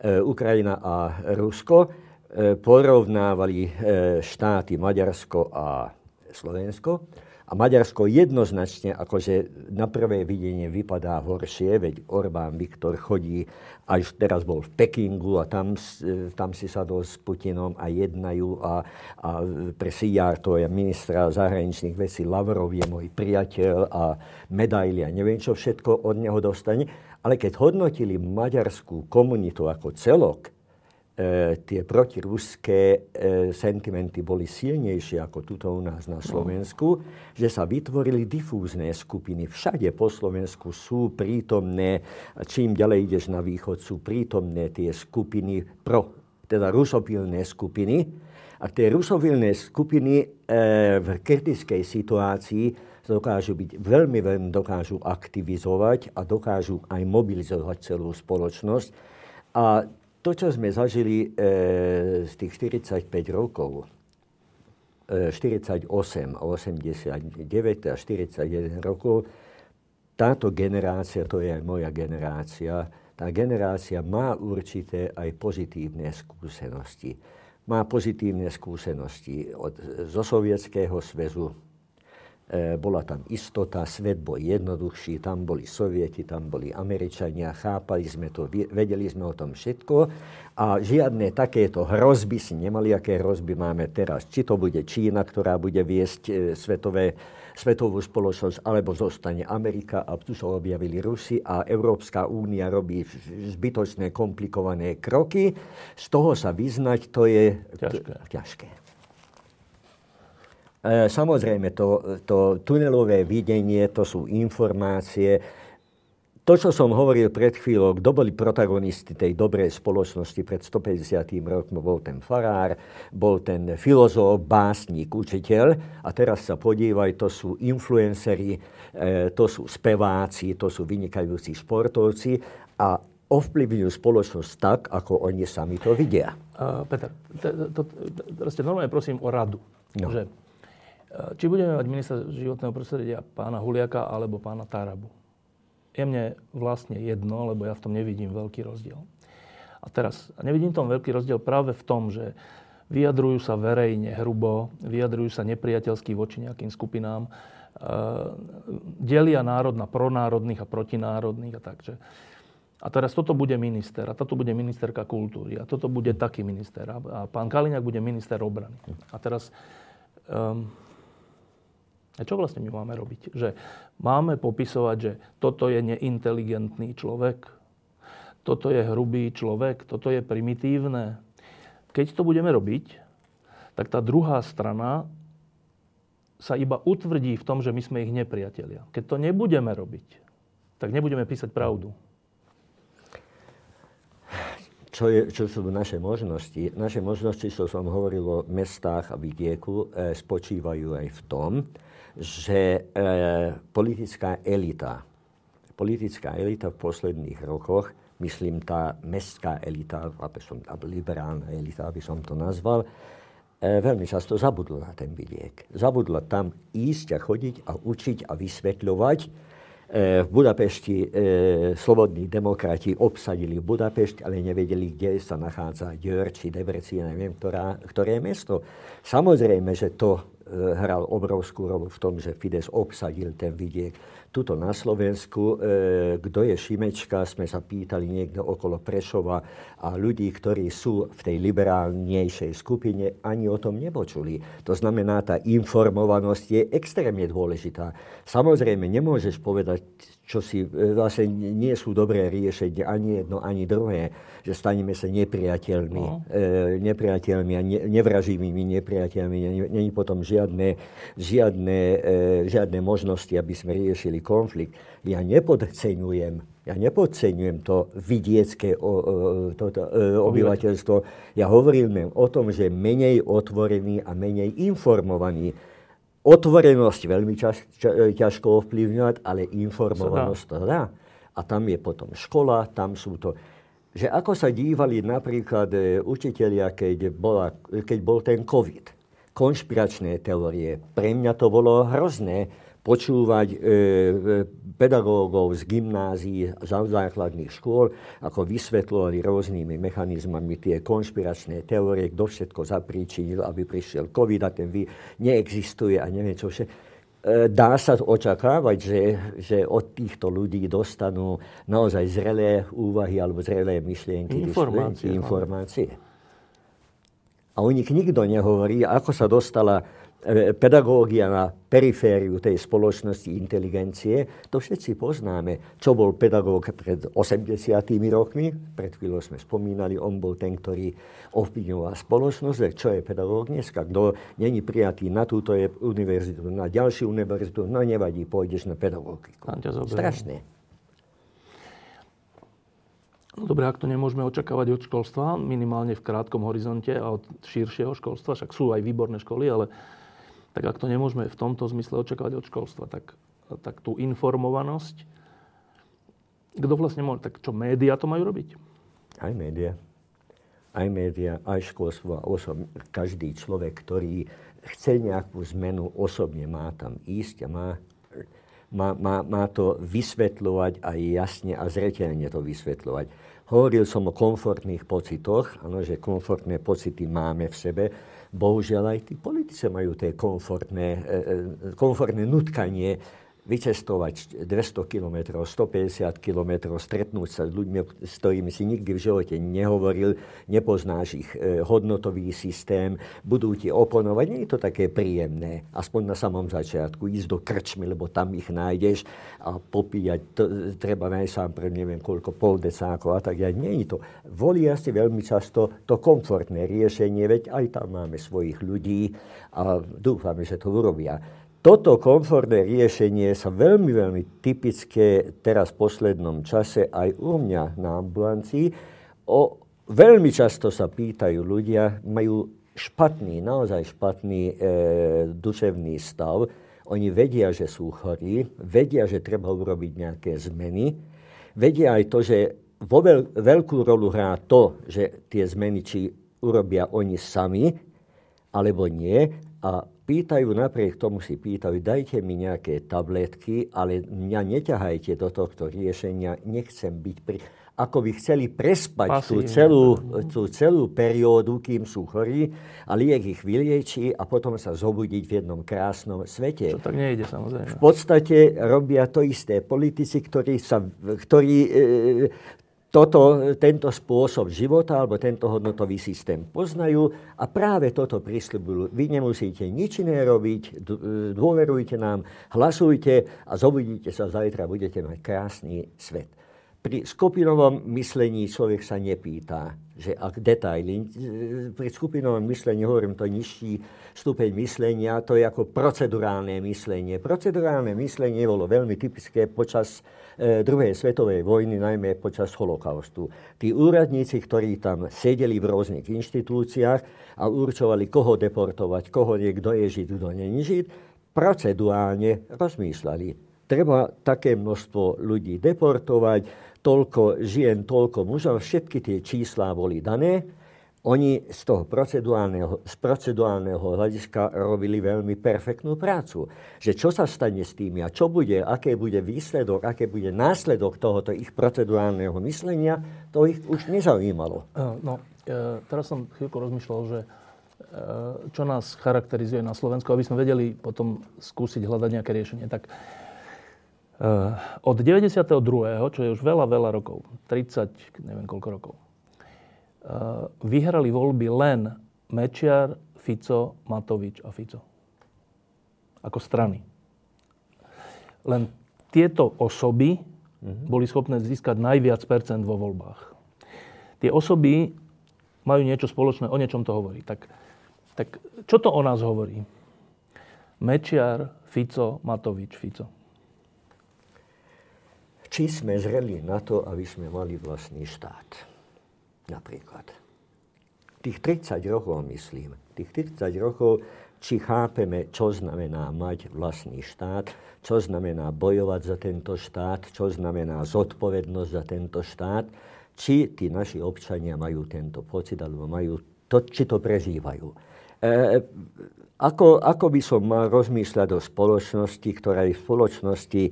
e, Ukrajina a Rusko, porovnávali štáty Maďarsko a Slovensko. A Maďarsko jednoznačne akože na prvé videnie vypadá horšie, veď Orbán Viktor chodí, až teraz bol v Pekingu a tam, tam si sadol s Putinom a jednajú a, a presíjar to je ministra zahraničných vecí, Lavrov je môj priateľ a medaily a neviem čo všetko od neho dostane. Ale keď hodnotili maďarskú komunitu ako celok, E, tie protiruské e, sentimenty boli silnejšie ako tuto u nás na Slovensku, no. Že sa vytvorili difúzne skupiny. Všade po Slovensku sú prítomné, čím ďalej ideš na východ, sú prítomné tie skupiny pro, teda rusofilné skupiny. A tie rusofilné skupiny e, v kritickej situácii dokážu byť, veľmi, veľmi dokážu aktivizovať a dokážu aj mobilizovať celú spoločnosť. A to, čo sme zažili e, z tých štyridsaťpäť rokov, e, štyridsaťosem, osemdesiatdeväť a štyridsaťjeden rokov, táto generácia, to je aj moja generácia, tá generácia má určité aj pozitívne skúsenosti. Má pozitívne skúsenosti od, zo Sovietskeho zväzu. E, bola tam istota, svet bol jednoduchší, tam boli Sovieti, tam boli Američania, chápali sme to, vedeli sme o tom všetko a žiadne takéto hrozby si nemali, aké hrozby máme teraz. Či to bude Čína, ktorá bude viesť e, svetové, svetovú spoločnosť, alebo zostane Amerika a tu sa objavili Rusi a Európska únia robí zbytočné, komplikované kroky. Z toho sa vyznať, to je ťažké. T- ťažké. Samozrejme, to, to tunelové videnie, to sú informácie. To, čo som hovoril pred chvíľou, kto boli protagonisti tej dobrej spoločnosti pred stopäťdesiatym rokmi, bol ten farár, bol ten filozof, básnik, učiteľ. A teraz sa podívaj, to sú influenceri, to sú speváci, to sú vynikajúci športovci a ovplyvňujú spoločnosť tak, ako oni sami to vidia. Peter, teraz te normálne prosím o radu. Či budeme mať ministra životného prostredia pána Huliaka alebo pána Tarabu? Je mne vlastne jedno, lebo ja v tom nevidím veľký rozdiel. A teraz, nevidím v tom veľký rozdiel práve v tom, že vyjadrujú sa verejne hrubo, vyjadrujú sa nepriateľsky voči nejakým skupinám, e, delia národ na pronárodných a protinárodných a tak. Že. A teraz toto bude minister, a toto bude ministerka kultúry, a toto bude taký minister, a pán Kaliňák bude minister obrany. A teraz... Um, A čo vlastne my máme robiť? Že máme popisovať, že toto je neinteligentný človek, toto je hrubý človek, toto je primitívne. Keď to budeme robiť, tak tá druhá strana sa iba utvrdí v tom, že my sme ich nepriatelia. Keď to nebudeme robiť, tak nebudeme písať pravdu. Čo, je, čo sú naše možnosti? Naše možnosti, čo som hovoril o mestách a vidieku, e, spočívajú aj v tom, že e, politická elita, politická elita v posledných rokoch, myslím tá mestská elita, aby som, liberálna elita, aby som to nazval, e, veľmi často zabudla na ten vidiek. Zabudla tam ísť a chodiť a učiť a vysvetľovať. V Budapešti e, slobodní demokrati obsadili Budapešť, ale nevedeli, kde sa nachádza Győr či Debrecen, neviem, ktorá, ktoré mesto. Samozrejme, že to e, hral obrovskú rolu v tom, že Fides obsadil ten vidiek. Tuto na Slovensku, e, kto je Šimečka, sme sa pýtali niekde okolo Prešova a ľudí, ktorí sú v tej liberálnejšej skupine, ani o tom nepočuli. To znamená, tá informovanosť je extrémne dôležitá. Samozrejme, nemôžeš povedať, čo si vlastne nie sú dobré riešenia, ani jedno, ani druhé, že staneme sa nepriateľmi, no. e, nepriateľmi a ne, nevraživými nepriateľmi. Není potom žiadne, žiadne, e, žiadne možnosti, aby sme riešili konflikt. Ja nepodceňujem Ja nepodceňujem to vidiecké o, o, to, to, obyvateľstvo. Ja hovorím o tom, že menej otvorení a menej informovaní. Otvorenosť veľmi čaž, ča, ťažko ovplyvňovať, ale informovanosť to dá. A tam je potom škola, tam sú to... Že ako sa dívali napríklad e, učitelia, keď, bola, keď bol ten COVID. Konšpiračné teórie. Pre mňa to bolo hrozné počúvať e, pedagógov z gymnázií, z základných škôl, ako vysvetľovali rôznymi mechanizmami tie konšpiračné teórie, kto všetko zapríčinil, aby prišiel COVID a ten vy neexistuje a neviem čo všetko. Dá sa očakávať, že, že od týchto ľudí dostanú naozaj zrelé úvahy alebo zrelé myšlienky, informácie. informácie. A o nich nikto nehovorí, ako sa dostala pedagógia na perifériu tej spoločnosti inteligencie, to všetci poznáme. Čo bol pedagóg pred osemdesiatymi rokmi, pred chvíľou sme spomínali, on bol ten, ktorý ovplyvňoval spoločnosť, čo je pedagóg dneska, kto není prijatý na túto je univerzitu, na ďalšiu univerzitu, no nevadí, pôjdeš na pedagogiku. Strašné. No dobre, ak to nemôžeme očakávať od školstva, minimálne v krátkom horizonte a od širšieho školstva, však sú aj výborné školy, ale tak ak to nemôžeme v tomto zmysle očakávať od školstva, tak, tak tú informovanosť, kto vlastne môže, tak čo, médiá to majú robiť? Aj médiá. Aj médiá, aj školstvo. Osob, každý človek, ktorý chce nejakú zmenu, osobne má tam ísť a má, má, má, má to vysvetľovať aj jasne a zreteľne to vysvetľovať. Hovoril som o komfortných pocitoch, áno, že komfortné pocity máme v sebe. Bohužiaľ aj tí politici majú tie komfortné, e, komfortné nutkanie vycestovať dvesto kilometrov, stopäťdesiat kilometrov, stretnúť sa s ľuďmi, s ktorými si nikdy v živote nehovoril, nepoznáš ich e, hodnotový systém, budú ti oponovať. Nie je to také príjemné, aspoň na samom začiatku, ísť do krčmy, lebo tam ich nájdeš a popíjať, to, treba najsám pre neviem koľko, pol decákov a tak ďalej. Nie je to. Volia si veľmi často to komfortné riešenie, veď aj tam máme svojich ľudí a dúfame, že to urobia. toto komfortné riešenie sa veľmi, veľmi typické teraz v poslednom čase aj u mňa na ambulancii. O, veľmi často sa pýtajú ľudia, majú špatný, naozaj špatný e, duševný stav. Oni vedia, že sú chorí, vedia, že treba urobiť nejaké zmeny. Vedia aj to, že vo veľ, veľkú rolu hrá to, že tie zmeny či urobia oni sami, alebo nie. A pýtajú, napriek tomu si pýtajú, dajte mi nejaké tabletky, ale mňa neťahajte do tohto riešenia, nechcem byť pri... Ako by chceli prespať tú celú, tú celú periódu, kým sú chorí, a liek ich vyliečí a potom sa zobudiť v jednom krásnom svete. Čo tak nejde, samozrejme. V podstate robia to isté politici, ktorí sa... Ktorí, e, Toto, tento spôsob života alebo tento hodnotový systém poznajú a práve toto prisľubujú. Vy nemusíte nič iné robiť, dôverujte nám, hlasujte a zobudíte sa zajtra, budete mať krásny svet. Pri skupinovom myslení človek sa nepýta, že ak detaily, pri skupinovom myslení, hovorím, to nižší stupeň myslenia, to je ako procedurálne myslenie. Procedurálne myslenie bolo veľmi typické počas druhej svetovej vojny, najmä počas holokaustu. Tí úradníci, ktorí tam sedeli v rôznych inštitúciách a určovali, koho deportovať, koho nie, kto je žid, kto nie je žid, procedurálne rozmýšľali. Treba také množstvo ľudí deportovať, toľko žien, toľko mužov, všetky tie číslá boli dané. Oni z toho procedurálneho, z procedurálneho hľadiska robili veľmi perfektnú prácu. Že čo sa stane s tými a čo bude, aké bude výsledok, aké bude následok tohoto ich procedurálneho myslenia, to ich už nezaujímalo. No, e, teraz som chvíľku rozmýšľal, že e, čo nás charakterizuje na Slovensku, aby sme vedeli potom skúsiť hľadať nejaké riešenie. Tak e, od deväťdesiatdva, čo je už veľa, veľa rokov, tridsať, neviem koľko rokov, vyhrali voľby len Mečiar, Fico, Matovič a Fico. Ako strany. Len tieto osoby mm-hmm. boli schopné získať najviac percent vo voľbách. Tie osoby majú niečo spoločné, o niečom to hovorí. Tak, tak čo to o nás hovorí? Mečiar, Fico, Matovič, Fico. Či sme zreli na to, aby sme mali vlastný štát? Napríklad. Tých tridsať rokov, myslím, tých tridsať rokov, či chápeme, čo znamená mať vlastný štát, čo znamená bojovať za tento štát, čo znamená zodpovednosť za tento štát, či tí naši občania majú tento pocit, alebo majú to, či to prežívajú. E, ako, ako by som mal rozmýšľať o spoločnosti, ktorá je v spoločnosti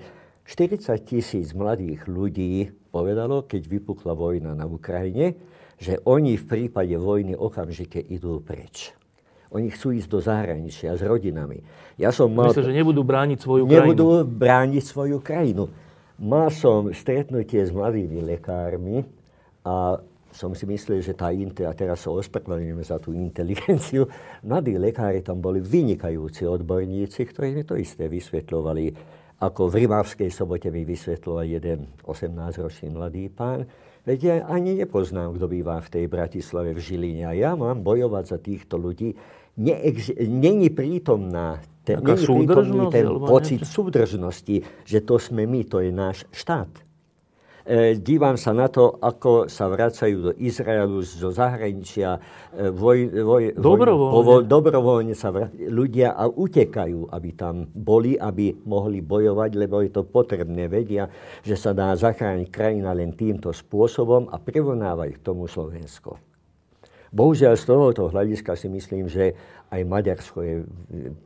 štyridsať tisíc mladých ľudí povedalo, keď vypukla vojna na Ukrajine, že oni v prípade vojny okamžite idú preč. Oni chcú ísť do zahraničia s rodinami. Ja som mal... Myslím, že nebudú brániť svoju krajinu. Nebudú brániť svoju krajinu. Mal som stretnutie s mladými lekármi a som si myslel, že tá inte, a teraz sa ospravedlňujeme za tú inteligenciu, mladí lekári tam boli vynikajúci odborníci, ktorí mi to isté vysvetľovali. Ako v Rimavskej Sobote mi vysvetľoval jeden osemnásťročný mladý pán, veď ja ani nepoznám, kto býva v tej Bratislave, v Žiline. A ja mám bojovať za týchto ľudí. Neex- Není prítomná ten, není prítomný ten pocit súdržnosti, že to sme my, to je náš štát. E, dívam sa na to, ako sa vracajú do Izraelu zo zahraničia. E, voj, voj, dobrovoľne. Voj, po, dobrovoľne sa vracajú ľudia a utekajú, aby tam boli, aby mohli bojovať, lebo je to potrebné. Vedia, že sa dá zachrániť krajina len týmto spôsobom a prirovnávajú k tomu Slovensko. Bohužiaľ, z tohoto hľadiska si myslím, že aj Maďarsko je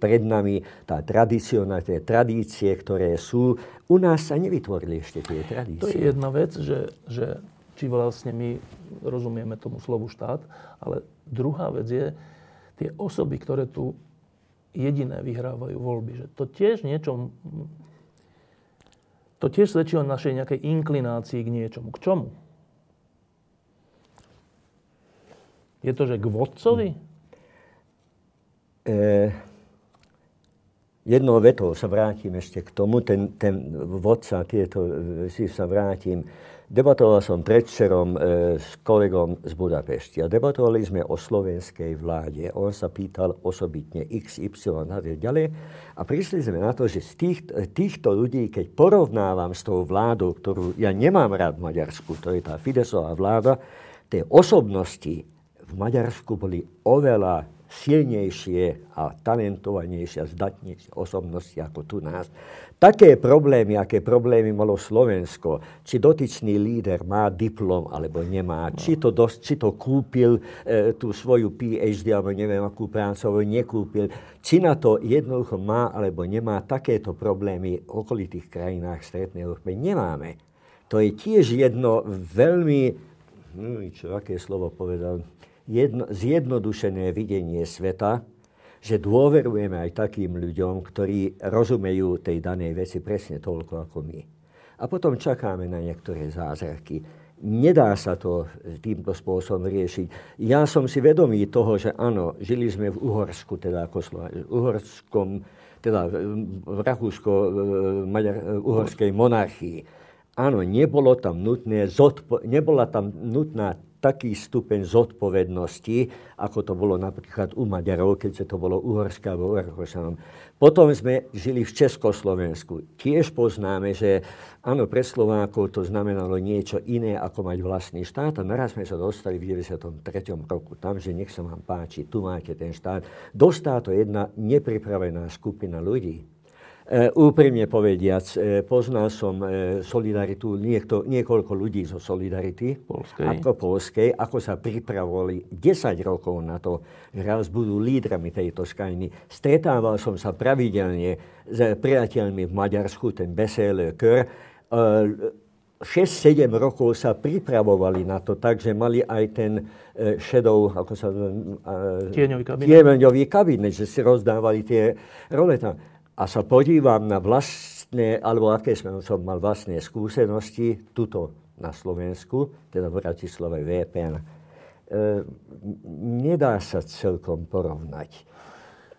pred nami, tá tradicionálne tradície, ktoré sú. U nás sa nevytvorili ešte tie tradície. To je jedna vec, že, že či vlastne my rozumieme tomu slovu štát, ale druhá vec je, tie osoby, ktoré tu jediné vyhrávajú voľby, že to tiež niečo, to tiež svedčí o našej nejakej inklinácii k niečomu. K čomu? Je to, že k vodcovi? Hm. Eh, jednou vetou sa vrátim ešte k tomu. Ten, ten vodca, tieto si sa vrátim. Debatoval som predvčerom e, s kolegom z Budapešti a debatovali sme o slovenskej vláde. On sa pýtal osobitne x, y a ďalej. A prišli sme na to, že z tých, týchto ľudí, keď porovnávam s tou vládou, ktorú ja nemám rád v Maďarsku, to je tá Fideszová vláda, tie osobnosti v Maďarsku boli oveľa silnejšie a talentovanejšie a zdatnejšie osobnosti ako tu nás. Také problémy, aké problémy malo Slovensko, či dotyčný líder má diplom alebo nemá, či to, dos, či to kúpil e, tú svoju PhD alebo neviem akú prácu, alebo nekúpil, či na to jednoducho má alebo nemá, takéto problémy v okolitých krajinách Strednej Európy nemáme. To je tiež jedno veľmi, hm, čo aké slovo povedal, Jedno, zjednodušené videnie sveta, že dôverujeme aj takým ľuďom, ktorí rozumejú tej danej veci presne toľko ako my. A potom čakáme na niektoré zázraky. Nedá sa to týmto spôsobom riešiť. Ja som si vedomý toho, že áno, žili sme v Uhorsku, teda ako Slováci, v uhorskom, teda v rakúsko-uhorskej monarchii. Áno, nebolo tam nutné zodpo- nebola tam nutná taký stupeň zodpovednosti, ako to bolo napríklad u Maďarov, keďže to bolo uhorské alebo uhoršanom. Potom sme žili v Československu. Tiež poznáme, že áno, pre Slovákov to znamenalo niečo iné, ako mať vlastný štát. A naraz sme sa dostali v deväťdesiatom treťom roku tam, že nech sa vám páči, tu máte ten štát. Dostá to jedna nepripravená skupina ľudí. Uh, úprimne povediac, uh, poznal som uh, Solidaritu, niekto, niekoľko ľudí zo Solidarity, Polskej. Ako Polskej, ako sa pripravovali desať rokov na to, že raz budú lídrami tejto krajiny. Stretával som sa pravidelne s priateľmi v Maďarsku, ten Beszélő kör. Uh, šesť sedem rokov sa pripravovali na to, takže mali aj ten e, šedov, ako sa e, tieňový kabinet. Tieňový kabinet, že si rozdávali tie role tam. A sa podívam na vlastné, alebo aké som mal vlastné skúsenosti, tuto na Slovensku, teda v Bratislave vé pé en. E, nedá sa celkom porovnať.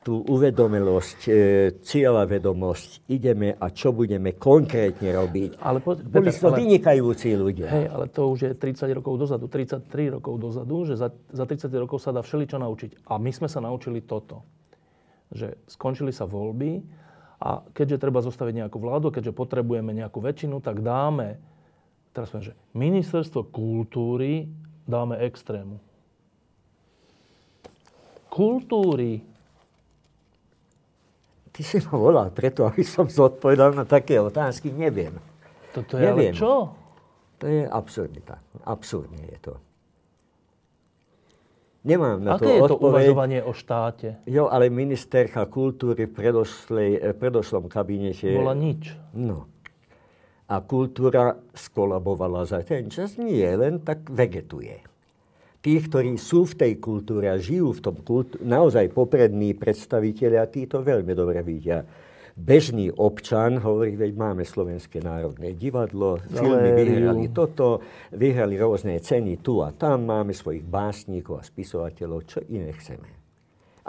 Tú uvedomelosť, e, cieľa vedomosť, ideme a čo budeme konkrétne robiť. Ale po, Boli Peter, to ale, vynikajúci ľudia. Hej, ale to už je tridsať rokov dozadu, tridsaťtri rokov dozadu, že za, za tridsať rokov sa dá všeličo naučiť. A my sme sa naučili toto, že skončili sa voľby, a keďže treba zostaviť nejakú vládu, keďže potrebujeme nejakú väčšinu, tak dáme, teraz poviem, že ministerstvo kultúry dáme extrému. Kultúry. Ty si ma volal preto, aby som zodpovedal na také otázky, neviem. Toto je neviem. Ale čo? To je absurdita. Absurdne je to. Nemám na to odpoveď. Aké je to uvažovanie o štáte? Jo, ale ministerka kultúry v predošlom kabinete bola nič. No. A kultúra skolabovala za ten čas. Nie, len tak vegetuje. Tí, ktorí sú v tej kultúre a žijú v tom kultúre, naozaj poprední predstavitelia, tí to veľmi dobre vidia. Bežný občan hovorí, veď máme Slovenské národné divadlo, filmy vyhrali toto, vyhrali rôzne ceny tu a tam, máme svojich básnikov a spisovateľov, čo iné chceme.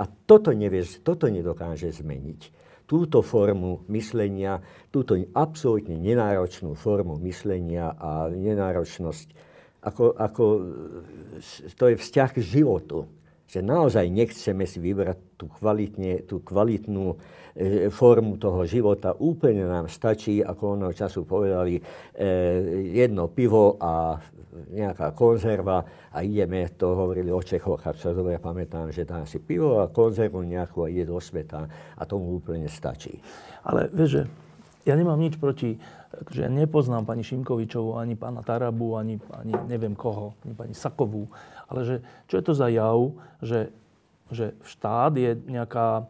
A toto nevieš, toto nedokáže zmeniť. Túto formu myslenia, túto absolútne nenáročnú formu myslenia a nenáročnosť, ako, ako to je vzťah k životu. Že naozaj nechceme si vybrať tú, kvalitne, tú kvalitnú e, formu toho života. Úplne nám stačí, ako oného času povedali, e, jedno pivo a nejaká konzerva a ideme, to hovorili o Čechoch, ak sa dobre pamätám, že dá si pivo a konzervu nejakú a ide do sveta a tomu úplne stačí. Ale vieš, že ja nemám nič proti, že ja nepoznám pani Šimkovičovu, ani pána Tarabu, ani, ani neviem koho, ani pani Sakovú. Ale že, čo je to za jav, že, že štát je nejaká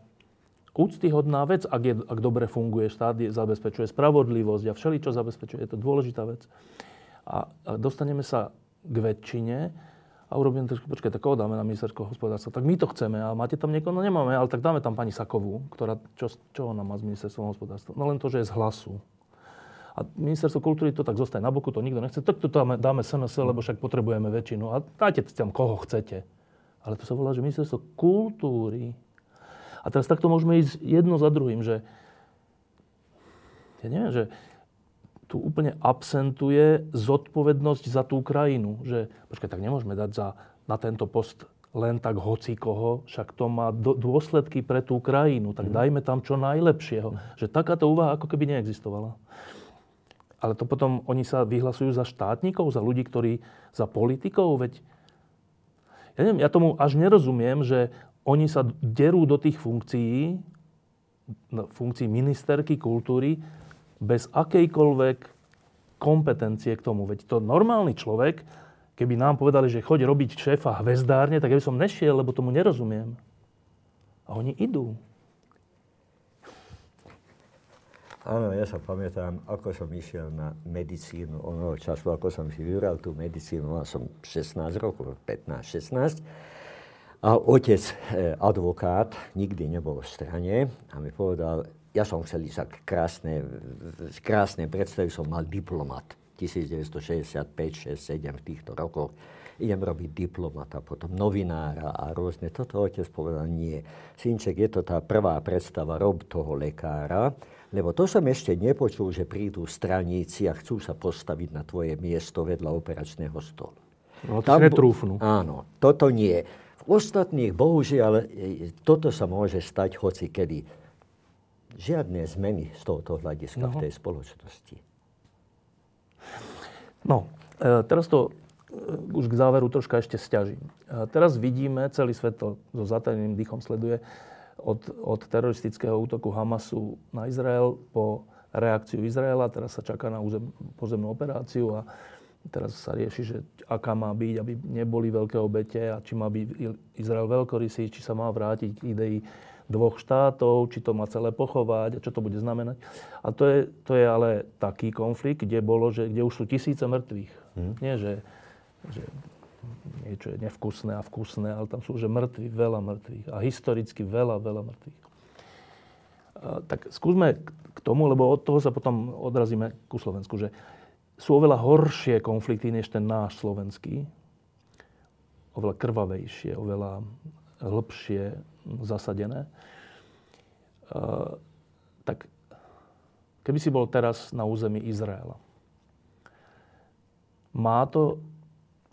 úctyhodná vec, ak, je, ak dobre funguje štát, je, zabezpečuje spravodlivosť a všeličo zabezpečuje. Je to dôležitá vec. A, a dostaneme sa k väčšine a urobíme trošku, počkaj, tak koho dáme na ministerstvo hospodárstva? Tak my to chceme, ale máte tam niekoho? No nemáme, ale tak dáme tam pani Sakovú, ktorá, čo, čo ona má s ministerstvom hospodárstva? No len to, že je z Hlasu. A ministerstvo kultúry to tak zostaje na boku, to nikto nechce. Tak to dáme, dáme es en es, lebo však potrebujeme väčšinu. A dáte tam, koho chcete. Ale to sa volá, že ministerstvo kultúry. A teraz takto môžeme ísť jedno za druhým, že ja neviem, že tu úplne absentuje zodpovednosť za tú krajinu. Že počkaj, tak nemôžeme dať za, na tento post len tak hocikoho, však to má do, dôsledky pre tú krajinu, tak dajme tam čo najlepšieho. Že takáto úvaha ako keby neexistovala. Ale to potom oni sa vyhlasujú za štátnikov, za ľudí, ktorí, za politikov, veď ja neviem, ja tomu až nerozumiem, že oni sa derú do tých funkcií, funkcií ministerky kultúry, bez akejkoľvek kompetencie k tomu. Veď to normálny človek, keby nám povedali, že choď robiť šéfa hvezdárne, tak ja by som nešiel, lebo tomu nerozumiem. A oni idú. Áno, ja sa pamätám, ako som išiel na medicínu onoho času, ako som si vybral tú medicínu, mal som šestnásť rokov, pätnásť šestnásť. A otec, advokát, nikdy nebol v strane a mi povedal, ja som chcel ísť tak krásne, krásne predstavy, som mal diplomat. devätnásť šesťdesiatpäť šesťdesiatsedem v týchto rokoch. Idem robiť diplomata, potom novinára a rôzne. Toto otec povedal, nie. Synček, je to tá prvá predstava, rob toho lekára, lebo to som ešte nepočul, že prídu straníci a chcú sa postaviť na tvoje miesto vedľa operačného stolu. No to je trúfnu. Áno, toto nie. V ostatných, bohužiaľ, toto sa môže stať hoci kedy. Žiadne zmeny z tohoto hľadiska no. v tej spoločnosti. No, teraz to už k záveru troška ešte sťažím. Teraz vidíme, celý svet to so zatajeným dýchom sleduje, od, od teroristického útoku Hamasu na Izrael po reakciu Izraela. Teraz sa čaká na územ, pozemnú operáciu a teraz sa rieši, že aká má byť, aby neboli veľké obete a či má byť Izrael veľkorysý, či sa má vrátiť k idei dvoch štátov, či to má celé pochovať a čo to bude znamenať. A to je, to je ale taký konflikt, kde bolo, že kde už sú tisíce mŕtvych. Hmm. Nie, že, že niečo je nevkusné a vkusné, ale tam sú že mŕtvi, veľa mŕtvych. A historicky veľa, veľa mŕtvych. A tak skúsme k tomu, lebo od toho sa potom odrazíme ku Slovensku, že sú oveľa horšie konflikty než ten náš slovenský. Oveľa krvavejšie, oveľa hlbšie zasadené. Uh, tak keby si bol teraz na území Izraela, má to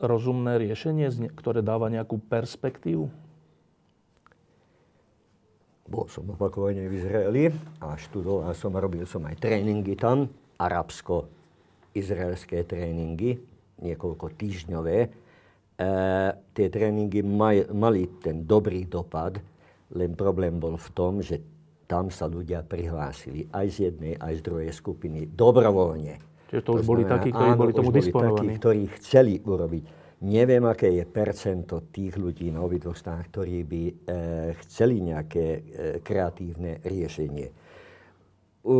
rozumné riešenie, ktoré dáva nejakú perspektívu? Bol som opakovane v Izraeli a študoval som a robil som aj tréningy tam, arabsko-izraelské tréningy, niekoľko týždňové. Uh, tie tréningy maj, mali ten dobrý dopad. Len problém bol v tom, že tam sa ľudia prihlásili aj z jednej, aj z druhej skupiny dobrovoľne. Čiže to, to už znamená, boli takí, ktorí áno, boli tomu disponovaní. Takí, ktorí chceli urobiť. Neviem, aké je percento tých ľudí na obidvoch stranách, ktorí by e, chceli nejaké e, kreatívne riešenie. U,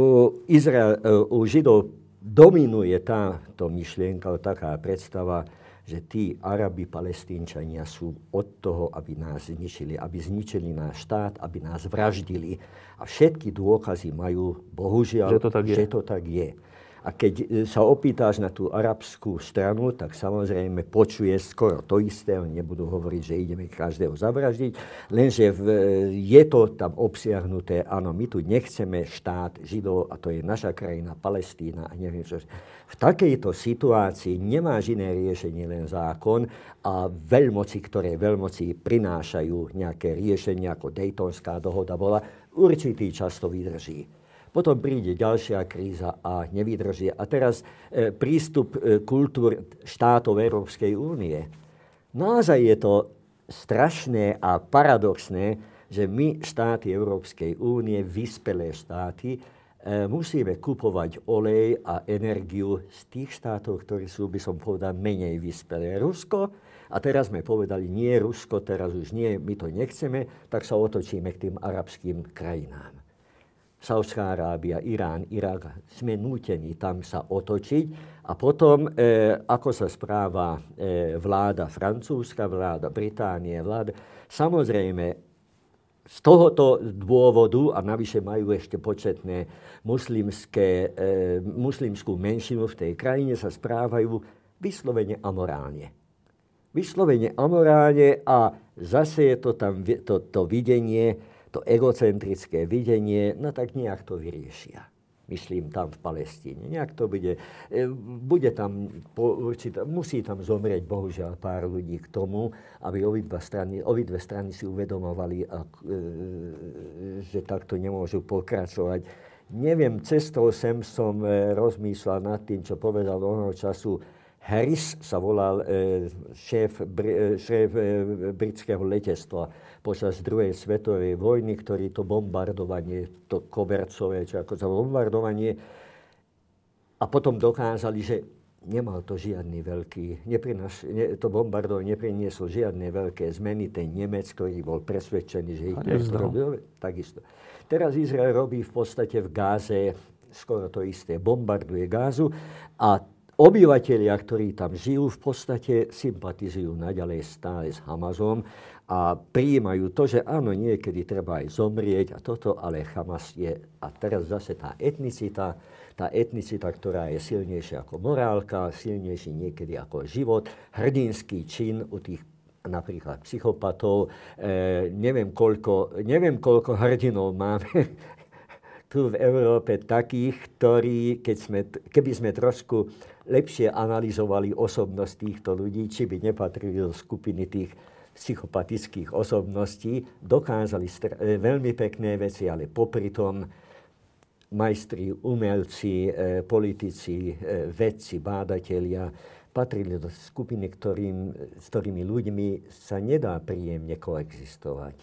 Izrael, e, u Židov dominuje táto myšlienka, taká predstava, že tí Arabi, Palestínčania sú od toho, aby nás zničili, aby zničili náš štát, aby nás vraždili. A všetky dôkazy majú, bohužiaľ, že to tak je. Že to tak je. A keď sa opýtáš na tú arabskú stranu, tak samozrejme počuje skoro to isté, nebudú hovoriť, že ideme každého zavraždiť, lenže v, je to tam obsiahnuté, áno, my tu nechceme štát Židov a to je naša krajina, Palestína a neviem čo. V takejto situácii nemáš iné riešenie, len zákon a veľmoci, ktoré veľmoci prinášajú nejaké riešenie, ako Daytonská dohoda bola, určitý čas to vydrží. Potom príde ďalšia kríza a nevydrží. A teraz e, prístup e, kultúr štátov Európskej únie. Naozaj je to strašné a paradoxné, že my, štáty Európskej únie, vyspelé štáty, e, musíme kupovať olej a energiu z tých štátov, ktorí sú, by som povedal, menej vyspelé. Rusko. A teraz sme povedali, nie, Rusko, teraz už nie, my to nechceme, tak sa otočíme k tým arabským krajinám. Saudská Arábia, Irán, Irak, sme nútení tam sa otočiť. A potom, e, ako sa správa e, vláda francúzska, vláda Británie, vláda, samozrejme, z tohoto dôvodu, a navyše majú ešte početné muslimské, e, muslimskú menšinu v tej krajine, sa správajú vyslovene amorálne. Vyslovene amorálne a zase je to tam to, to videnie, to egocentrické videnie, no tak nejak to vyriešia. myslím tam v Palestíne. Nejak to bude, bude tam, musí tam zomrieť bohužiaľ pár ľudí k tomu, aby obidve strany, obidve strany si uvedomovali, že takto nemôžu pokračovať. Neviem, cestou sem som rozmýšľal nad tým, čo povedal onoho času Harris, sa volal šéf, šéf britského letectva počas druhej svetovej vojny, ktorý to bombardovanie, to kobercové, čo ako sa bombardovanie, a potom dokázali, že nemal to žiadny veľký, neprinaš, ne, to bombardovanie neprinieslo žiadne veľké zmeny. Ten Nemec, ktorý bol presvedčený, že ich neprobil, takisto. Teraz Izrael robí v podstate v Gáze skoro to isté, bombarduje Gázu a obyvatelia, ktorí tam žijú, v podstate sympatizujú naďalej stále s Hamasom a prijímajú to, že áno, niekedy treba aj zomrieť a toto, ale Hamas je, a teraz zase tá etnicita, tá etnicita, ktorá je silnejšia ako morálka, silnejší niekedy ako život, hrdinský čin u tých napríklad psychopatov, e, neviem, koľko, neviem koľko hrdinov máme tu v Európe takých, ktorí, keď sme, keby sme trošku lepšie analyzovali osobnosť týchto ľudí, či by nepatrili do skupiny tých psychopatických osobností, dokázali str- veľmi pekné veci, ale popri tom majstri, umelci, e, politici, e, vedci, bádatelia patrili do skupiny, ktorým, s ktorými ľuďmi sa nedá príjemne koexistovať.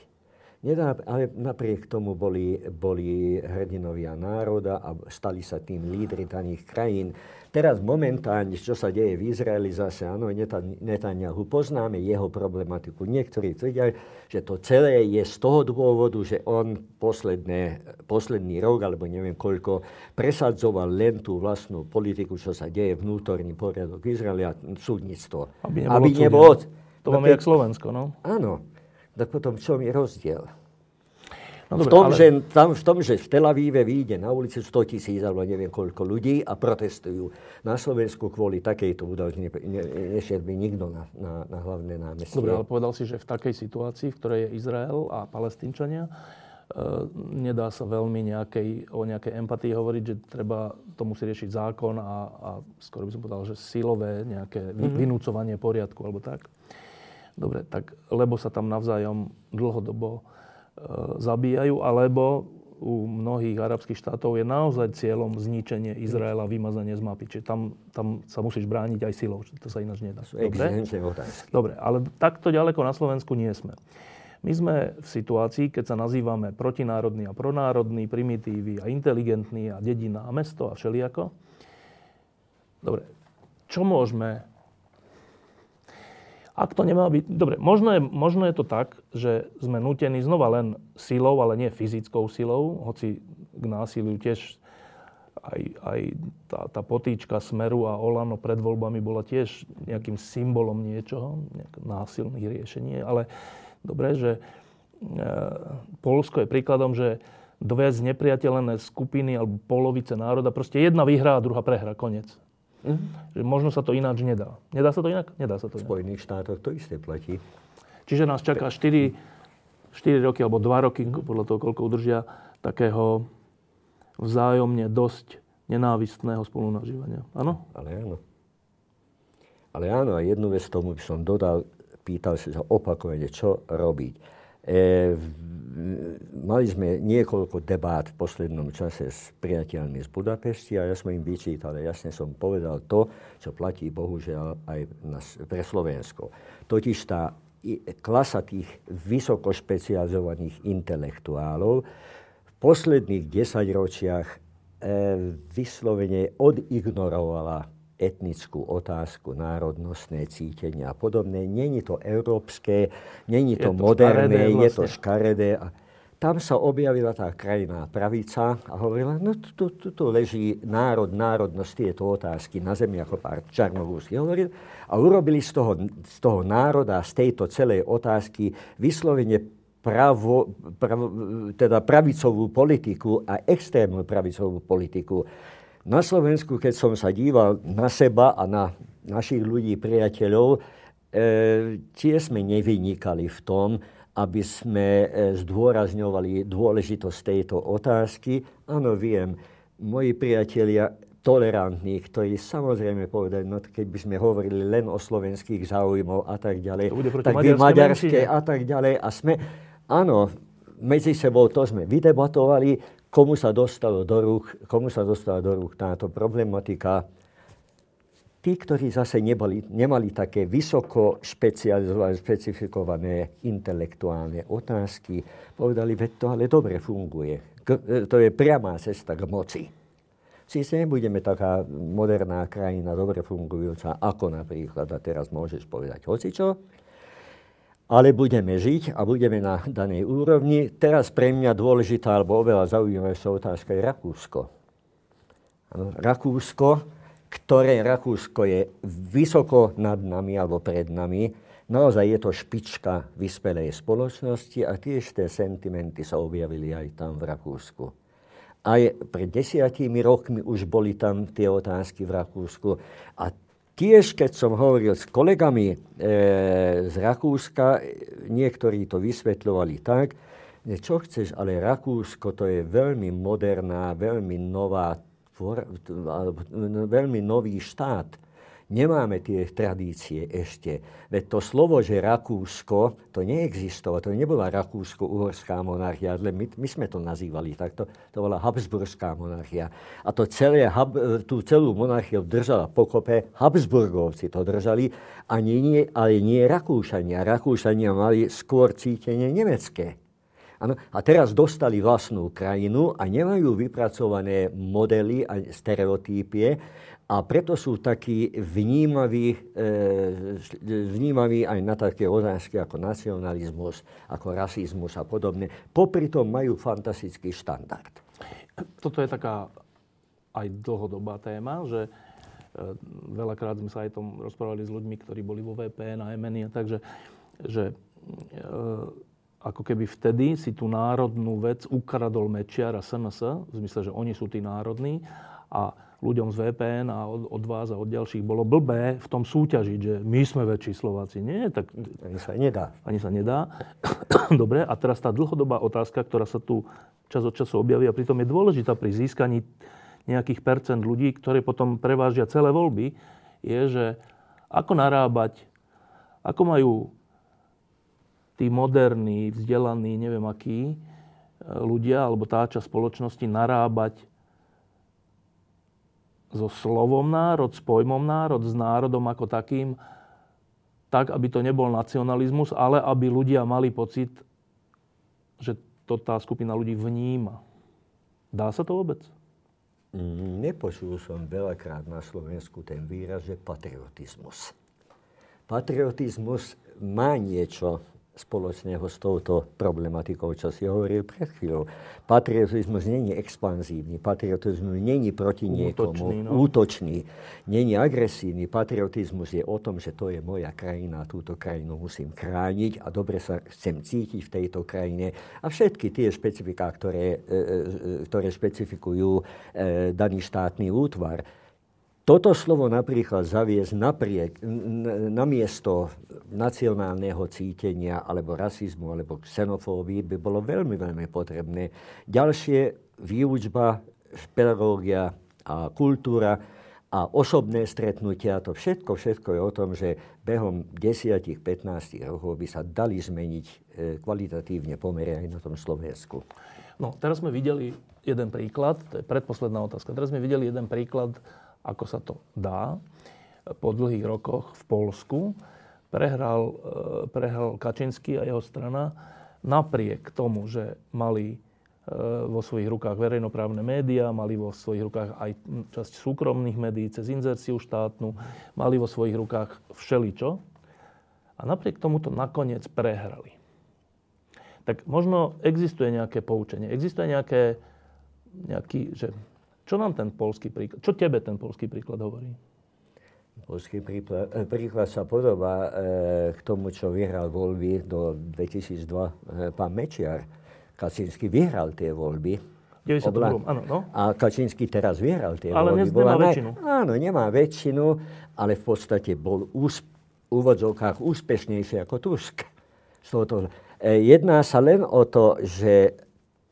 Nedá, ale napriek tomu boli, boli hrdinovia národa a stali sa tým lídri daných krajín. Teraz momentálne, čo sa deje v Izraeli, zase áno, Netanyahu, poznáme jeho problematiku. Niektorí tvrdia, že to celé je z toho dôvodu, že on posledné, posledný rok, alebo neviem koľko, presadzoval len tú vlastnú politiku, čo sa deje vnútorný poriadok Izraela, súdnictvo. Aby nebolo... Aby nebolo... To máme jak Slovensko, no? Áno. Tak potom v čom je rozdiel? No, v, tom, dobre, ale... že, tam, v tom, že v Tel Avíve vyjde na ulici sto tisíc alebo neviem koľko ľudí a protestujú na Slovensku kvôli takejto údajne, nešiel by nikto na, na, na hlavné námestie. Dobre, ale povedal si, že v takej situácii, v ktorej je Izrael a Palestínčania, e, nedá sa veľmi nejakej, o nejakej empatii hovoriť, že treba to musí riešiť zákon a, a skoro by som povedal, že silové nejaké mm-hmm. vynúcovanie poriadku alebo tak. Dobre, tak lebo sa tam navzájom dlhodobo e, zabíjajú, alebo u mnohých arabských štátov je naozaj cieľom zničenie Izraela, vymazanie z mapy. Čiže tam, tam sa musíš brániť aj silou, to sa ináč nedá. Dobre? Dobre, ale takto ďaleko na Slovensku nie sme. My sme v situácii, keď sa nazývame protinárodný a pronárodný, primitívi a inteligentný a dedina a mesto a všelijako. Dobre, čo môžeme... Ak to nemá byť... Dobre, možno je, možno je to tak, že sme nútení znova len silou, ale nie fyzickou silou, hoci k násiliu tiež aj, aj tá, tá potýčka Smeru a Olano pred voľbami bola tiež nejakým symbolom niečoho, nejakých násilných riešení, ale dobre, že e, Poľsko je príkladom, že dve znepriateľené skupiny alebo polovice národa, proste jedna vyhrá a druhá prehrá, koniec. Mm-hmm. Že možno sa to ináč nedá. Nedá sa to inak? Nedá sa to inak. V Spojených štátoch to isté platí. Čiže nás čaká štyri, štyri roky alebo dva roky, mm-hmm. podľa toho, koľko udržia, takého vzájomne dosť nenávistného spolunažívania. Áno? Ale áno. Ale áno, a jednu vec tomu by som dodal, pýtal si sa opakovane, čo robiť. E, mali sme niekoľko debát v poslednom čase s priateľmi z Budapešti a ja som im vyčítal, jasne som povedal to, čo platí bohužiaľ aj na, pre Slovensko. Totiž tá klasa tých vysokošpecializovaných intelektuálov v posledných desaťročiach e, vyslovene odignorovala etnickú otázku, národnostné cítenie a podobné. Není to európske, není to, to moderné, škaredé, je vlastne. to škaredé. A tam sa objavila tá krajná pravica a hovorila, no tu, tu, tu leží národ, národnosť, tieto otázky na zemi, ako pár Čarnogórsky hovoril. A urobili z toho, z toho národa, z tejto celej otázky vyslovene Pravo, pravo, teda pravicovú politiku a extrémnu pravicovú politiku. Na Slovensku, keď som sa díval na seba a na našich ľudí, priateľov, tie sme nevynikali v tom, aby sme zdôrazňovali dôležitosť tejto otázky. Áno, viem, moji priatelia tolerantní, ktorí samozrejme povedali, no keby sme hovorili len o slovenských záujmov a tak ďalej, tak by maďarské a tak ďalej. A sme, áno, medzi sebou to sme vydebatovali, komu sa dostalo do rúk, komu sa dostala do rúk táto problematika. Tí, ktorí zase neboli, nemali také vysoko špecializované, špecifikované intelektuálne otázky, povedali, veď to ale dobre funguje. To je priamá cesta k moci. Sice nebudeme taká moderná krajina, dobre fungujúca, ako napríklad, a teraz môžeš povedať hocičo, ale budeme žiť a budeme na danej úrovni. Teraz pre mňa dôležitá, alebo oveľa zaujímavejšia otázka je Rakúsko. Ano, Rakúsko, ktoré Rakúsko je vysoko nad nami, alebo pred nami. Naozaj je to špička vyspelej spoločnosti a tiež tie sentimenty sa objavili aj tam v Rakúsku. Aj pred desiatimi rokmi už boli tam tie otázky v Rakúsku. A tiež, keď som hovoril s kolegami e, z Rakúska, niektorí to vysvetľovali tak, že čo chceš, ale Rakúsko to je veľmi moderná, veľmi nová, tvor, veľmi nový štát. Nemáme tie tradície ešte. Veď to slovo, že Rakúsko, to neexistovalo. To nebola Rakúsko-uhorská monarchia, ale my, my sme to nazývali takto. To bola Habsburská monarchia. A to celé, tú celú monarchiu držala pokope. Habsburgovci to držali, ani nie, ale nie Rakúšania. Rakúšania mali skôr cítenie nemecké. Ano, a teraz dostali vlastnú krajinu a nemajú vypracované modely a stereotypie, a preto sú takí vnímaví, e, vnímaví aj na také otázky ako nacionalizmus, ako rasizmus a podobne. Popri tom majú fantastický štandard. Toto je taká aj dlhodobá téma, že e, veľakrát sme sa aj tom rozprávali s ľuďmi, ktorí boli vo vé pé en a em en í, takže že, e, ako keby vtedy si tú národnú vec ukradol Mečiar a es en es, v zmysle, že oni sú tí národní a ľuďom z vé pé en a od, od vás a od ďalších bolo blbé v tom súťažiť, že my sme väčší Slováci. Nie, tak ani sa nedá. Ani sa nedá. Dobre, a teraz tá dlhodobá otázka, ktorá sa tu čas od času objaví a pritom je dôležitá pri získaní nejakých percent ľudí, ktoré potom prevážia celé voľby, je, že ako narábať, ako majú tí moderní, vzdelaní, neviem akí ľudia, alebo tá časť spoločnosti narábať so slovom národ, s pojmom národ, s národom ako takým, tak, aby to nebol nacionalizmus, ale aby ľudia mali pocit, že to tá skupina ľudí vníma. Dá sa to vôbec? Nepočul som veľakrát na Slovensku ten výraz, že patriotizmus. Patriotizmus má niečo spoločného s touto problematikou, čo si hovoril pred chvíľou. Patriotizmus nie je expanzívny, patriotizmus nie je proti niekomu, útočný, no. útočný, nie je agresívny. Patriotizmus je o tom, že to je moja krajina, túto krajinu musím chrániť a dobre sa chcem cítiť v tejto krajine. A všetky tie špecifiká, ktoré, ktoré špecifikujú daný štátny útvar. Toto slovo napríklad zaviesť napriek, na miesto nacionálneho cítenia alebo rasizmu alebo xenofóbii by bolo veľmi, veľmi potrebné. Ďalšie výučba, pedagógia a kultúra a osobné stretnutia, to všetko, všetko je o tom, že behom desať až pätnásť rokov by sa dali zmeniť kvalitatívne pomery aj na tom Slovensku. No, teraz sme videli jeden príklad, to je predposledná otázka, teraz sme videli jeden príklad, ako sa to dá. Po dlhých rokoch v Poľsku prehral, prehral Kačinský a jeho strana napriek tomu, že mali vo svojich rukách verejnoprávne médiá, mali vo svojich rukách aj časť súkromných médií cez inzerciu štátnu, mali vo svojich rukách všeličo a napriek tomu to nakoniec prehrali. Tak možno existuje nejaké poučenie, existuje nejaké, nejaký, že Čo nám ten poľský príklad, čo tebe ten poľský príklad hovorí? Poľský príklad, príklad sa podobá e, k tomu, čo vyhral voľby do dvetisícdva e, pán Mečiar. Kačinský vyhral tie voľby. deväťdesiat dva, áno, no. A Kačinský teraz vyhral tie ale voľby. Ale nemá Bola, väčšinu. Áno, nemá väčšinu, ale v podstate bol úsp, v úvodzovkách úspešnejší ako Tusk. Jedná sa len o to, že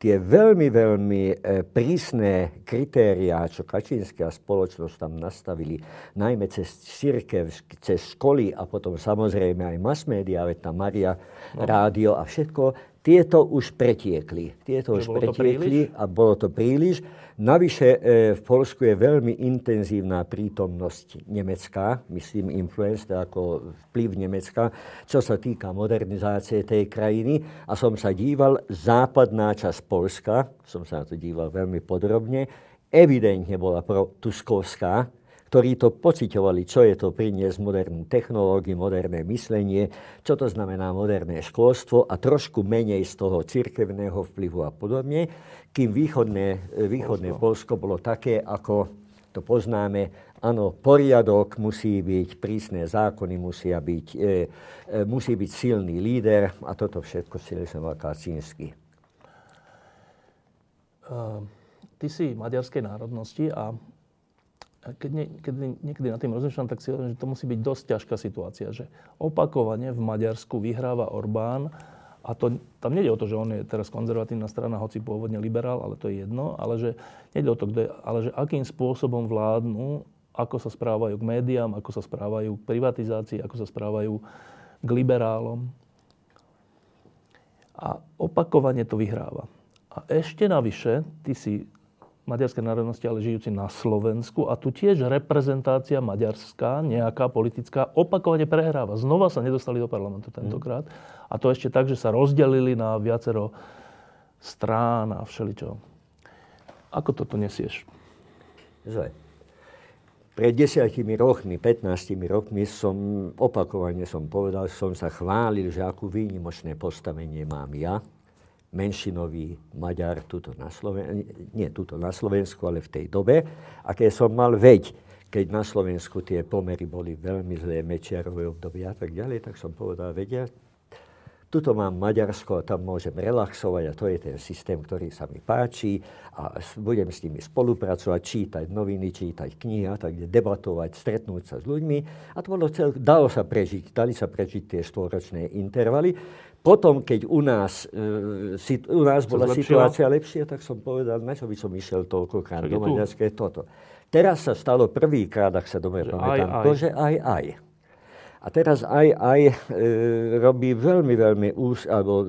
tie veľmi, veľmi prísne kritériá, čo Kačinský a spoločnosť tam nastavili, najmä cez cirkev, cez školy a potom samozrejme aj mass media, veď tam Maria, no. rádio a všetko, tieto už pretiekli. Tieto už pretiekli a bolo to príliš. Navyše e, v Poľsku je veľmi intenzívna prítomnosť Nemecka, myslím influence, ako vplyv Nemecka, čo sa týka modernizácie tej krajiny. A som sa díval, západná časť Poľska, som sa na to díval veľmi podrobne, evidentne bola pro Tuskovská, ktorí to pociťovali, čo je to priniesť modernú technológiu, moderné myslenie, čo to znamená moderné školstvo a trošku menej z toho cirkevného vplyvu a podobne, kým východné, východné Poľsko bolo také, ako to poznáme, áno, poriadok musí byť, prísne zákony musia byť, e, e, musí byť silný líder a toto všetko si lesoval Kačinský. Uh, ty si maďarskej národnosti a Keď, nie, keď niekedy nad tým rozmýšľam, tak si hovorím, že to musí byť dosť ťažká situácia, že opakovane v Maďarsku vyhráva Orbán a to, tam nejde o to, že on je teraz konzervatívna strana, hoci pôvodne liberál, ale to je jedno, ale že nejde o to, kto je, ale že akým spôsobom vládnu, ako sa správajú k médiám, ako sa správajú k privatizácii, ako sa správajú k liberálom. A opakovane to vyhráva. A ešte navyše, ty si maďarskej národnosti, ale žijúci na Slovensku. A tu tiež reprezentácia maďarská, nejaká politická, opakovane prehráva. Znova sa nedostali do parlamentu tentokrát. Mm. A to ešte tak, že sa rozdelili na viacero strán a všeličo. Ako toto nesieš? Zle. Pred desiatimi rokmi, pätnástimi rokmi som opakovane som povedal, som sa chválil, že akú výnimočné postavenie mám ja, menšinový Maďar tuto na, Sloven- nie, tuto na Slovensku, ale v tej dobe. A keď som mal veď, keď na Slovensku tie pomery boli veľmi zlé, Mečiarové obdobie a tak ďalej, tak som povedal, vedia, tuto mám Maďarsko a tam môžem relaxovať a to je ten systém, ktorý sa mi páči a budem s nimi spolupracovať, čítať noviny, čítať knihy a tak, debatovať, stretnúť sa s ľuďmi a to bolo cel- dalo sa prežiť, dali sa prežiť tie štvoročné intervaly. Potom, keď u nás, e, si, u nás bola zlepšila? situácia lepšia, tak som povedal, na čo by som išiel toľkokrát do Maďarska, toto. Teraz sa stalo prvýkrát, ak sa dobre pamätám, to, že aj, aj. A teraz aj, aj e, robí veľmi, veľmi ús, alebo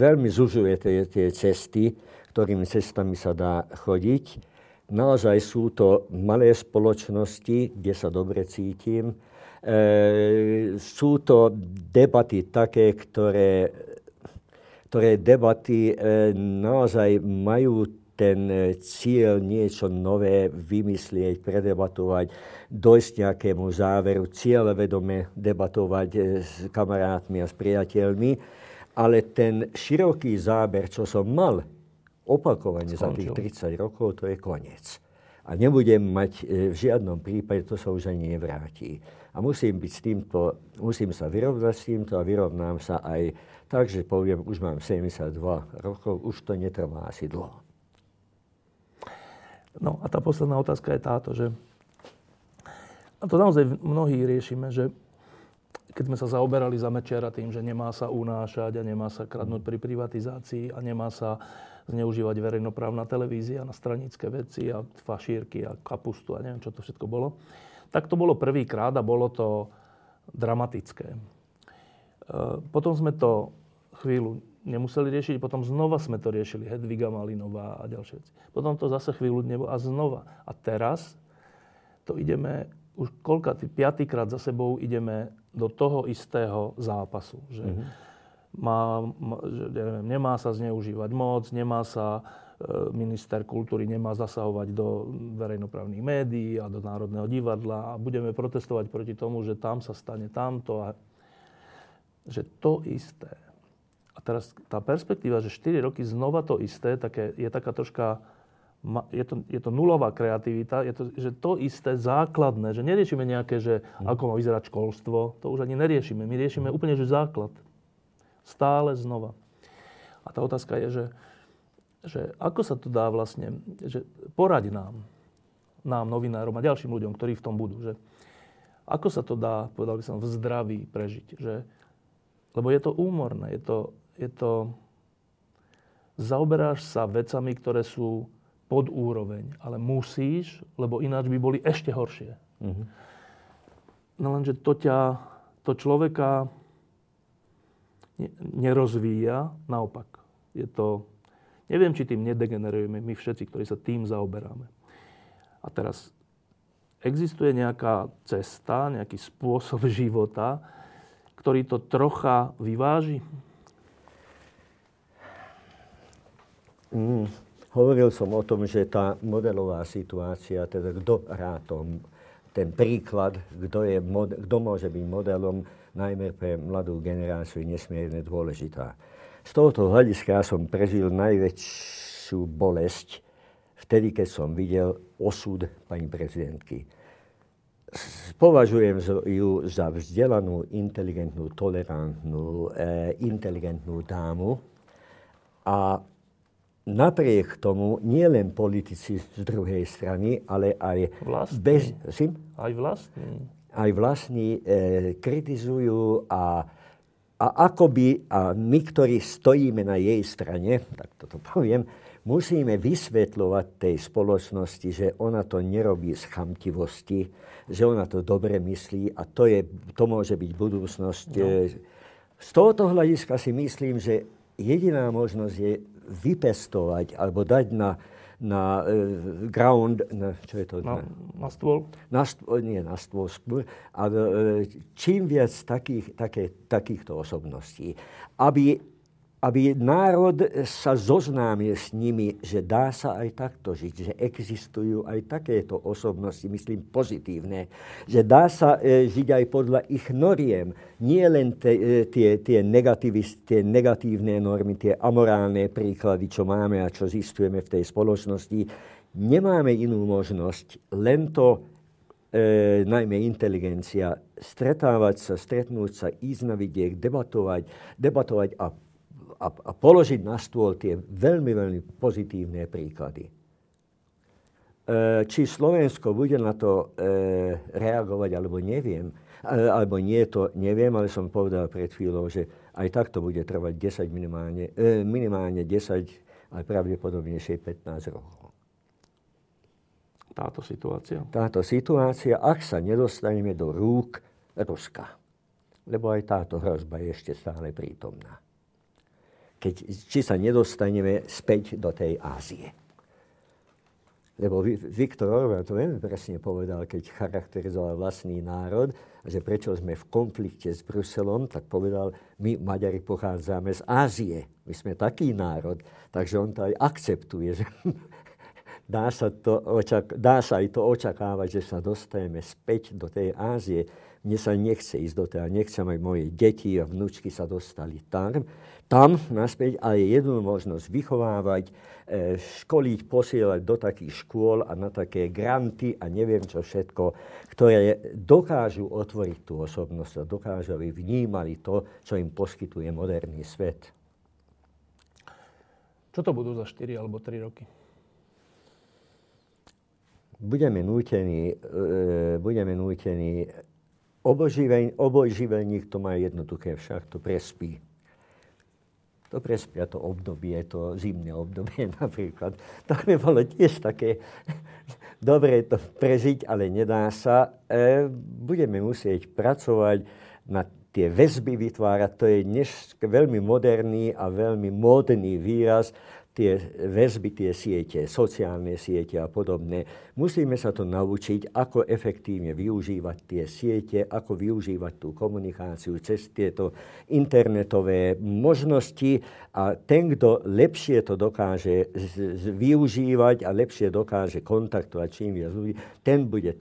veľmi zužuje tie, tie cesty, ktorými cestami sa dá chodiť. Naozaj sú to malé spoločnosti, kde sa dobre cítim. E, sú to debaty také, ktoré, ktoré debaty e, naozaj majú ten cieľ niečo nové vymyslieť, predebatovať, dojsť nejakému záveru, cieľavedome debatovať e, s kamarátmi a s priateľmi. Ale ten široký záber, čo som mal opakovane za tých tridsať rokov, to je koniec. A nebudem mať e, v žiadnom prípade, to sa už ani nevráti. A musím byť s týmto, musím sa vyrovnať s týmto a vyrovnám sa aj tak, že poviem, už mám sedemdesiatdva rokov, už to netrvá asi dlho. No a tá posledná otázka je táto, že a to naozaj mnohí riešime, že keď sme sa zaoberali za Mečiara tým, že nemá sa unášať a nemá sa kradnúť pri privatizácii a nemá sa zneužívať verejnoprávna televízia na stranické veci a fašírky a kapustu a neviem, čo to všetko bolo, tak to bolo prvýkrát a bolo to dramatické. E, potom sme to chvíľu nemuseli riešiť, potom znova sme to riešili, Hedviga Malinová a ďalšie veci. Potom to zase chvíľu nebolo a znova. A teraz to ideme, už koľka, piatýkrát za sebou ideme do toho istého zápasu. Že, mm-hmm. má, má, že ja neviem, nemá sa zneužívať moc, nemá sa... minister kultúry nemá zasahovať do verejnoprávnych médií a do Národného divadla a budeme protestovať proti tomu, že tam sa stane tamto a že to isté. A teraz tá perspektíva, že štyri roky znova to isté, také, je taká troška, je to, je to nulová kreativita, je to, že to isté základné, že neriešime nejaké, že ako má vyzerať školstvo, to už ani neriešime. My riešime úplne, že základ. Stále znova. A tá otázka je, že že ako sa to dá vlastne, že poraď nám, nám, novinárom a ďalším ľuďom, ktorí v tom budú, že ako sa to dá, povedal by som, v zdraví prežiť, že, lebo je to úmorné, je to, je to, zaoberáš sa vecami, ktoré sú pod úroveň, ale musíš, lebo ináč by boli ešte horšie. Uh-huh. No lenže to ťa, to človeka nerozvíja, naopak. Je to, neviem, či tým nedegenerujeme my všetci, ktorí sa tým zaoberáme. A teraz existuje nejaká cesta, nejaký spôsob života, ktorý to trocha vyváži? Mm, hovoril som o tom, že tá modelová situácia, teda kto hrá tom, ten príklad, kto, je, kto môže byť modelom, najmä pre mladú generáciu, je nesmierne dôležitá. Z tohoto hľadiska som prežil najväčšiu bolesť vtedy, keď som videl osud pani prezidentky. Považujem ju za vzdelanú, inteligentnú, tolerantnú, eh, inteligentnú dámu a napriek tomu nie len politici z druhej strany, ale aj vlastní, bez, sim? aj vlastní. Aj vlastní eh, kritizujú a, a akoby a my, ktorí stojíme na jej strane, tak toto poviem, musíme vysvetľovať tej spoločnosti, že ona to nerobí z chamtivosti, že ona to dobre myslí a to, je, to môže byť budúcnosť. No. Z tohoto hľadiska si myslím, že jediná možnosť je vypestovať alebo dať na, na uh, ground, na, čo je to? Na, na stôl. Na stôl, nie na stôl, skôr, ale čím viac takých, také, takýchto osobností, aby, aby národ sa zoznámil s nimi, že dá sa aj takto žiť, že existujú aj takéto osobnosti, myslím pozitívne, že dá sa uh, žiť aj podľa ich noriem, nie len te, tie, tie, tie negatívne normy, tie amorálne príklady, čo máme a čo zistujeme v tej spoločnosti. Nemáme inú možnosť, len to, e, najmä inteligencia, stretávať sa, stretnúť sa, ísť na vidiek, debatovať, debatovať a, a, a položiť na stôl tie veľmi, veľmi pozitívne príklady. E, či Slovensko bude na to e, reagovať, alebo neviem, alebo nie, to neviem, ale som povedal pred chvíľou, že aj takto bude trvať desať minimálne, minimálne desať, ale pravdepodobnejšie pätnásť rokov. Táto situácia? Táto situácia, ak sa nedostaneme do rúk Ruska, lebo aj táto hrozba je ešte stále prítomná. Keď, či sa nedostaneme späť do tej Ázie. Lebo Viktor Orbán to veľmi presne povedal, keď charakterizoval vlastný národ, že prečo sme v konflikte s Bruselom, tak povedal, my Maďari pochádzame z Ázie, my sme taký národ, takže on to aj akceptuje, že dá sa, to očak- dá sa aj to očakávať, že sa dostajeme späť do tej Ázie. Mne sa nechce ísť do tej, nechcem aj moje deti a vnúčky sa dostali tam, tam naspäť, ale je jedinú možnosť vychovávať, školiť, posielať do takých škôl a na také granty a neviem čo všetko, ktoré dokážu otvoriť tú osobnosť a dokážu, aby vnímali to, čo im poskytuje moderný svet. Čo to budú za štyri alebo tri roky? Budeme nútení, budeme nútení obojživelník to má jednoduché, však to prespí. To prespia to obdobie, to zimné obdobie napríklad. To by bolo tiež také dobré to prežiť, ale nedá sa. E, budeme musieť pracovať na tie väzby vytvárať. To je dnes veľmi moderný a veľmi módny výraz. Tie väzby, tie siete, sociálne siete a podobné. Musíme sa to naučiť, ako efektívne využívať tie siete, ako využívať tú komunikáciu cez tieto internetové možnosti a ten, kto lepšie to dokáže z- z- využívať a lepšie dokáže kontaktovať čím viac ľudí, ten bude,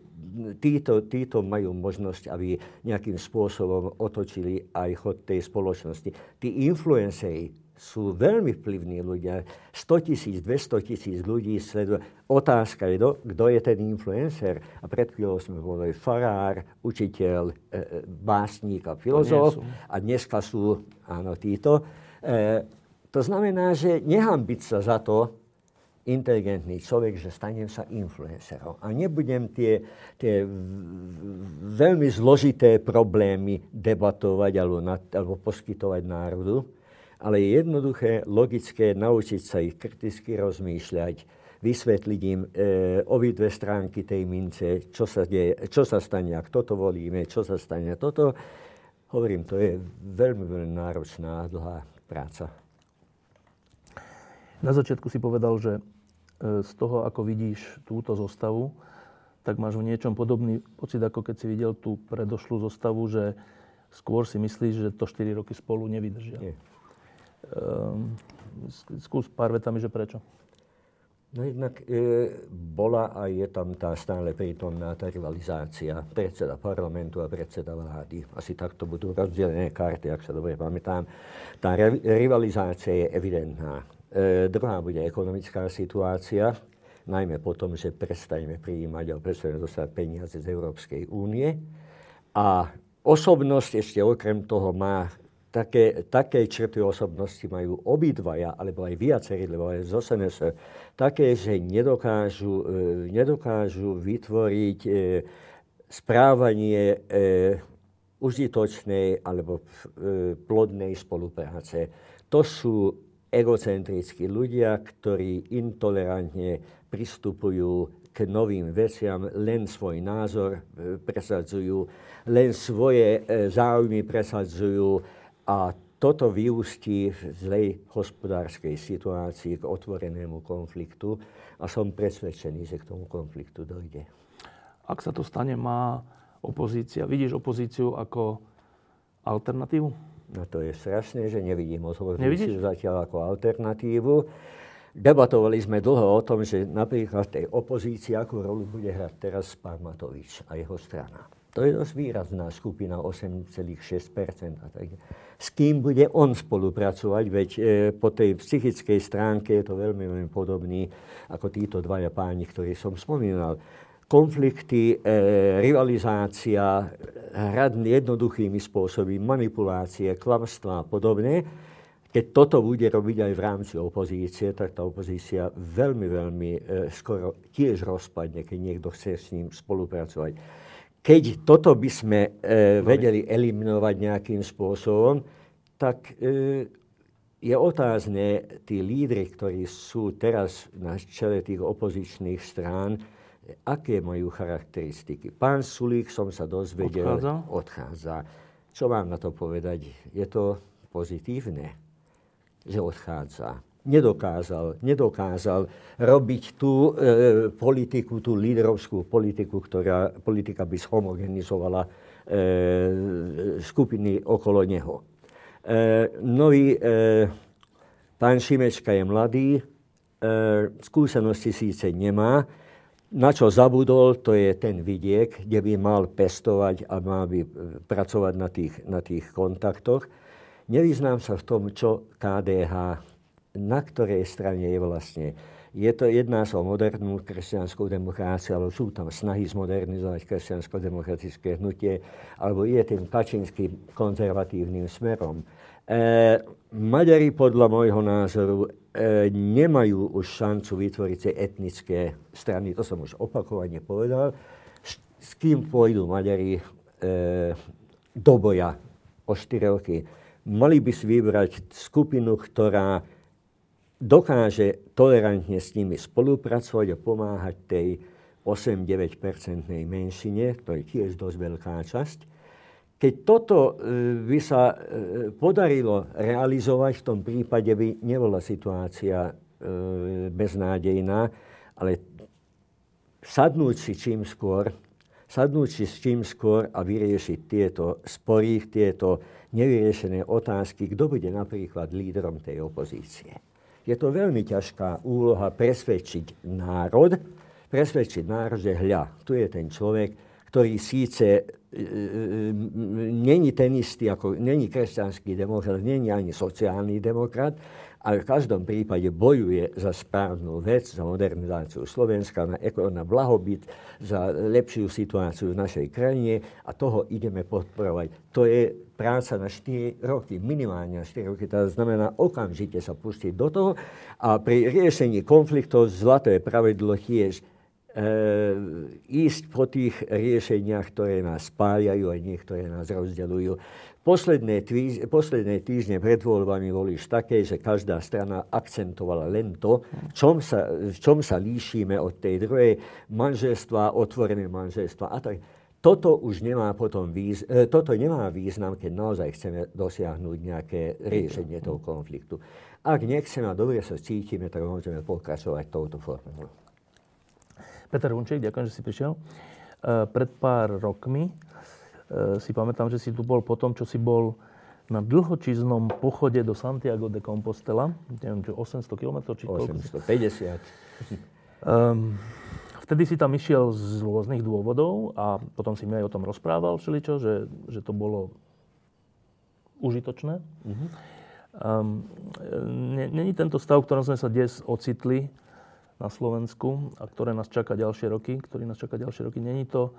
títo, títo majú možnosť, aby nejakým spôsobom otočili aj chod tej spoločnosti. Tí influenceri sú veľmi vplyvní ľudia. sto tisíc, dvesto tisíc ľudí sledujú. Otázka je, kto je ten influencer. A pred chvíľou sme boli farár, učiteľ, e, básnik a filozof. A dneska sú, áno, títo. E, to znamená, že nehambiť sa za to, inteligentný človek, že stanem sa influencerom. A nebudem tie, tie veľmi zložité problémy debatovať alebo, nad, alebo poskytovať národu, ale je jednoduché, logické naučiť sa ich kriticky rozmýšľať, vysvetliť im e, obidve stránky tej mince, čo sa deje, čo sa stane, ak toto volíme, čo sa stane toto. Hovorím, to je veľmi, veľmi náročná a dlhá práca. Na začiatku si povedal, že z toho, ako vidíš túto zostavu, tak máš v niečom podobný pocit, ako keď si videl tú predošlú zostavu, že skôr si myslíš, že to štyri roky spolu nevydržia. Nie. Ehm, skús pár vetami, že prečo? No jednak e, bola a je tam tá stále prítomná tá rivalizácia predseda parlamentu a predseda vlády. Asi takto budú rozdelené karty, ak sa dobre pamätám. Tá re, rivalizácia je evidentná. E, druhá bude ekonomická situácia, najmä po tom, že prestajeme prijímať a prestajeme dostať peniaze z Európskej únie. A osobnosť ešte okrem toho má Také, také črty osobnosti majú obidvaja, alebo aj viacerí, lebo aj z es en es, také, že nedokážu, e, nedokážu vytvoriť e, správanie e, užitočnej alebo e, plodnej spolupráce. To sú egocentrickí ľudia, ktorí intolerantne pristupujú k novým veciam, len svoj názor e, presadzujú, len svoje e, záujmy presadzujú. A toto vyústí v zlej hospodárskej situácii k otvorenému konfliktu a som presvedčený, že k tomu konfliktu dojde. Ak sa to stane, má opozícia. Vidíš opozíciu ako alternatívu? No to je strašné, že nevidím opozíciu zatiaľ ako alternatívu. Debatovali sme dlho o tom, že napríklad tej opozícii, akú rolu bude hrať teraz pán Matovič a jeho strana. To je dosť výrazná skupina, osem celá šesť percent. S kým bude on spolupracovať, veď e, po tej psychickej stránke je to veľmi, veľmi podobný ako títo dvaja páni, ktorí som spomínal. Konflikty, e, rivalizácia, hrad jednoduchými spôsobmi, manipulácie, klamstvá a podobne. Keď toto bude robiť aj v rámci opozície, tak tá opozícia veľmi, veľmi e, skoro tiež rozpadne, keď niekto chce s ním spolupracovať. Keď toto by sme e, vedeli eliminovať nejakým spôsobom, tak e, je otázne, tí lídri, ktorí sú teraz na čele tých opozičných strán, aké majú charakteristiky. Pán Sulík, som sa dozvedel, odchádza. odchádza. Čo mám na to povedať? Je to pozitívne, že odchádza. Nedokázal, nedokázal robiť tú e, politiku, tú líderovskú politiku, ktorá politika by shomogenizovala e, skupiny okolo neho. E, nový e, pán Šimečka je mladý, e, skúsenosti síce nemá, na čo zabudol, to je ten vidiek, kde by mal pestovať a mal by pracovať na tých, na tých kontaktoch. Nevyznám sa v tom, čo ká dé há, na ktorej strane je vlastne. Je to jedná sa o modernú kresťanskú demokraciu, ale sú tam snahy zmodernizovať kresťansko-demokratické hnutie, alebo je tým Kačinským konzervatívnym smerom. E, Maďari podľa môjho názoru e, nemajú už šancu vytvoriť si etnické strany, to som už opakovane povedal. S, s kým pôjdu Maďari e, do boja o štyri roky? Mali by si vybrať skupinu, ktorá dokáže tolerantne s nimi spolupracovať a pomáhať tej osem až deväť percentnej menšine, to je tiež dosť veľká časť. Keď toto by sa podarilo realizovať, v tom prípade by nebola situácia beznádejná, ale sadnúť si čím skôr, sadnúť si s čím skôr a vyriešiť tieto spory, tieto nevyriešené otázky, kto bude napríklad lídrom tej opozície. Je to veľmi ťažká úloha presvedčiť národ, presvedčiť národ, že hľa, tu je ten človek, ktorý síce e, e, není ten istý, ako není kresťanský demokrat, není ani sociálny demokrat, ale v každom prípade bojuje za správnu vec, za modernizáciu Slovenska, na, na blahobyt, za lepšiu situáciu v našej krajine a toho ideme podporovať. To je práca na štyri roky, minimálne na štyri roky, to znamená okamžite sa pustiť do toho a pri riešení konfliktov zlaté pravidlo tiež ísť po tých riešeniach, ktoré nás spájajú a niektoré nás rozdeľujú. Posledné, týž- posledné týždne pred voľbami boli už také, že každá strana akcentovala len to, v čom sa, v čom sa líšime od tej druhej, manželstva, otvorené manželstva a tak. Toto už nemá potom výz- toto nemá význam, keď naozaj chceme dosiahnuť nejaké riešenie toho konfliktu. Ak nechceme a dobre sa cítime, tak môžeme pokračovať touto formou. Peter Hunčík, ďakujem, že si prišiel. Uh, pred pár rokmi si pamätám, že si tu bol po tom, čo si bol na dlhočíznom pochode do Santiago de Compostela. Neviem, čo osemsto kilometrov, či koľko? osemstopäťdesiat. Um, vtedy si tam išiel z rôznych dôvodov a potom si mi aj o tom rozprával všeličo, že, že to bolo užitočné. Mm-hmm. Um, Není tento stav, v ktorom sme sa dnes ocitli na Slovensku a ktoré nás čaká ďalšie roky, ktorý nás čaká ďalšie roky, není to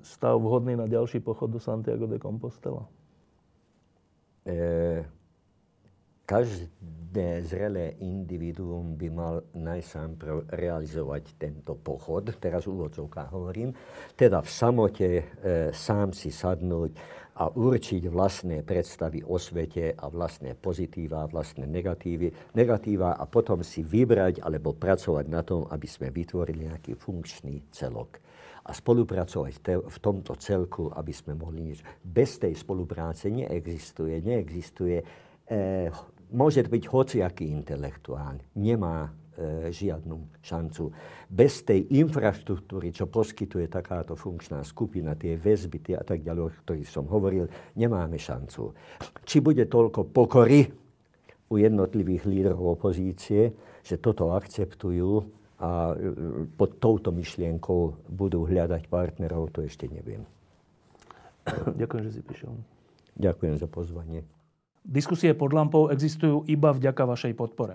stav vhodný na ďalší pochod do Santiago de Compostela? E, každé zrelé individuum by mal najsám realizovať tento pochod, teraz v úvodzovkách hovorím, teda v samote e, sám si sadnúť a určiť vlastné predstavy o svete a vlastné pozitíva, vlastné negatívy, negatíva a potom si vybrať alebo pracovať na tom, aby sme vytvorili nejaký funkčný celok. A spolupracovať te- v tomto celku, aby sme mohli niečo. Bez tej spolupráce neexistuje, neexistuje. E, môže byť hociaký intelektuál, nemá e, žiadnu šancu. Bez tej infraštruktúry, čo poskytuje takáto funkčná skupina, tie väzby, tie a tak ďalej, o ktorých som hovoril, nemáme šancu. Či bude toľko pokory u jednotlivých líderov opozície, že toto akceptujú, a pod touto myšlienkou budú hľadať partnerov, to ešte neviem. Ďakujem, že si prišiel. Ďakujem za pozvanie. Diskusie pod lampou existujú iba vďaka vašej podpore.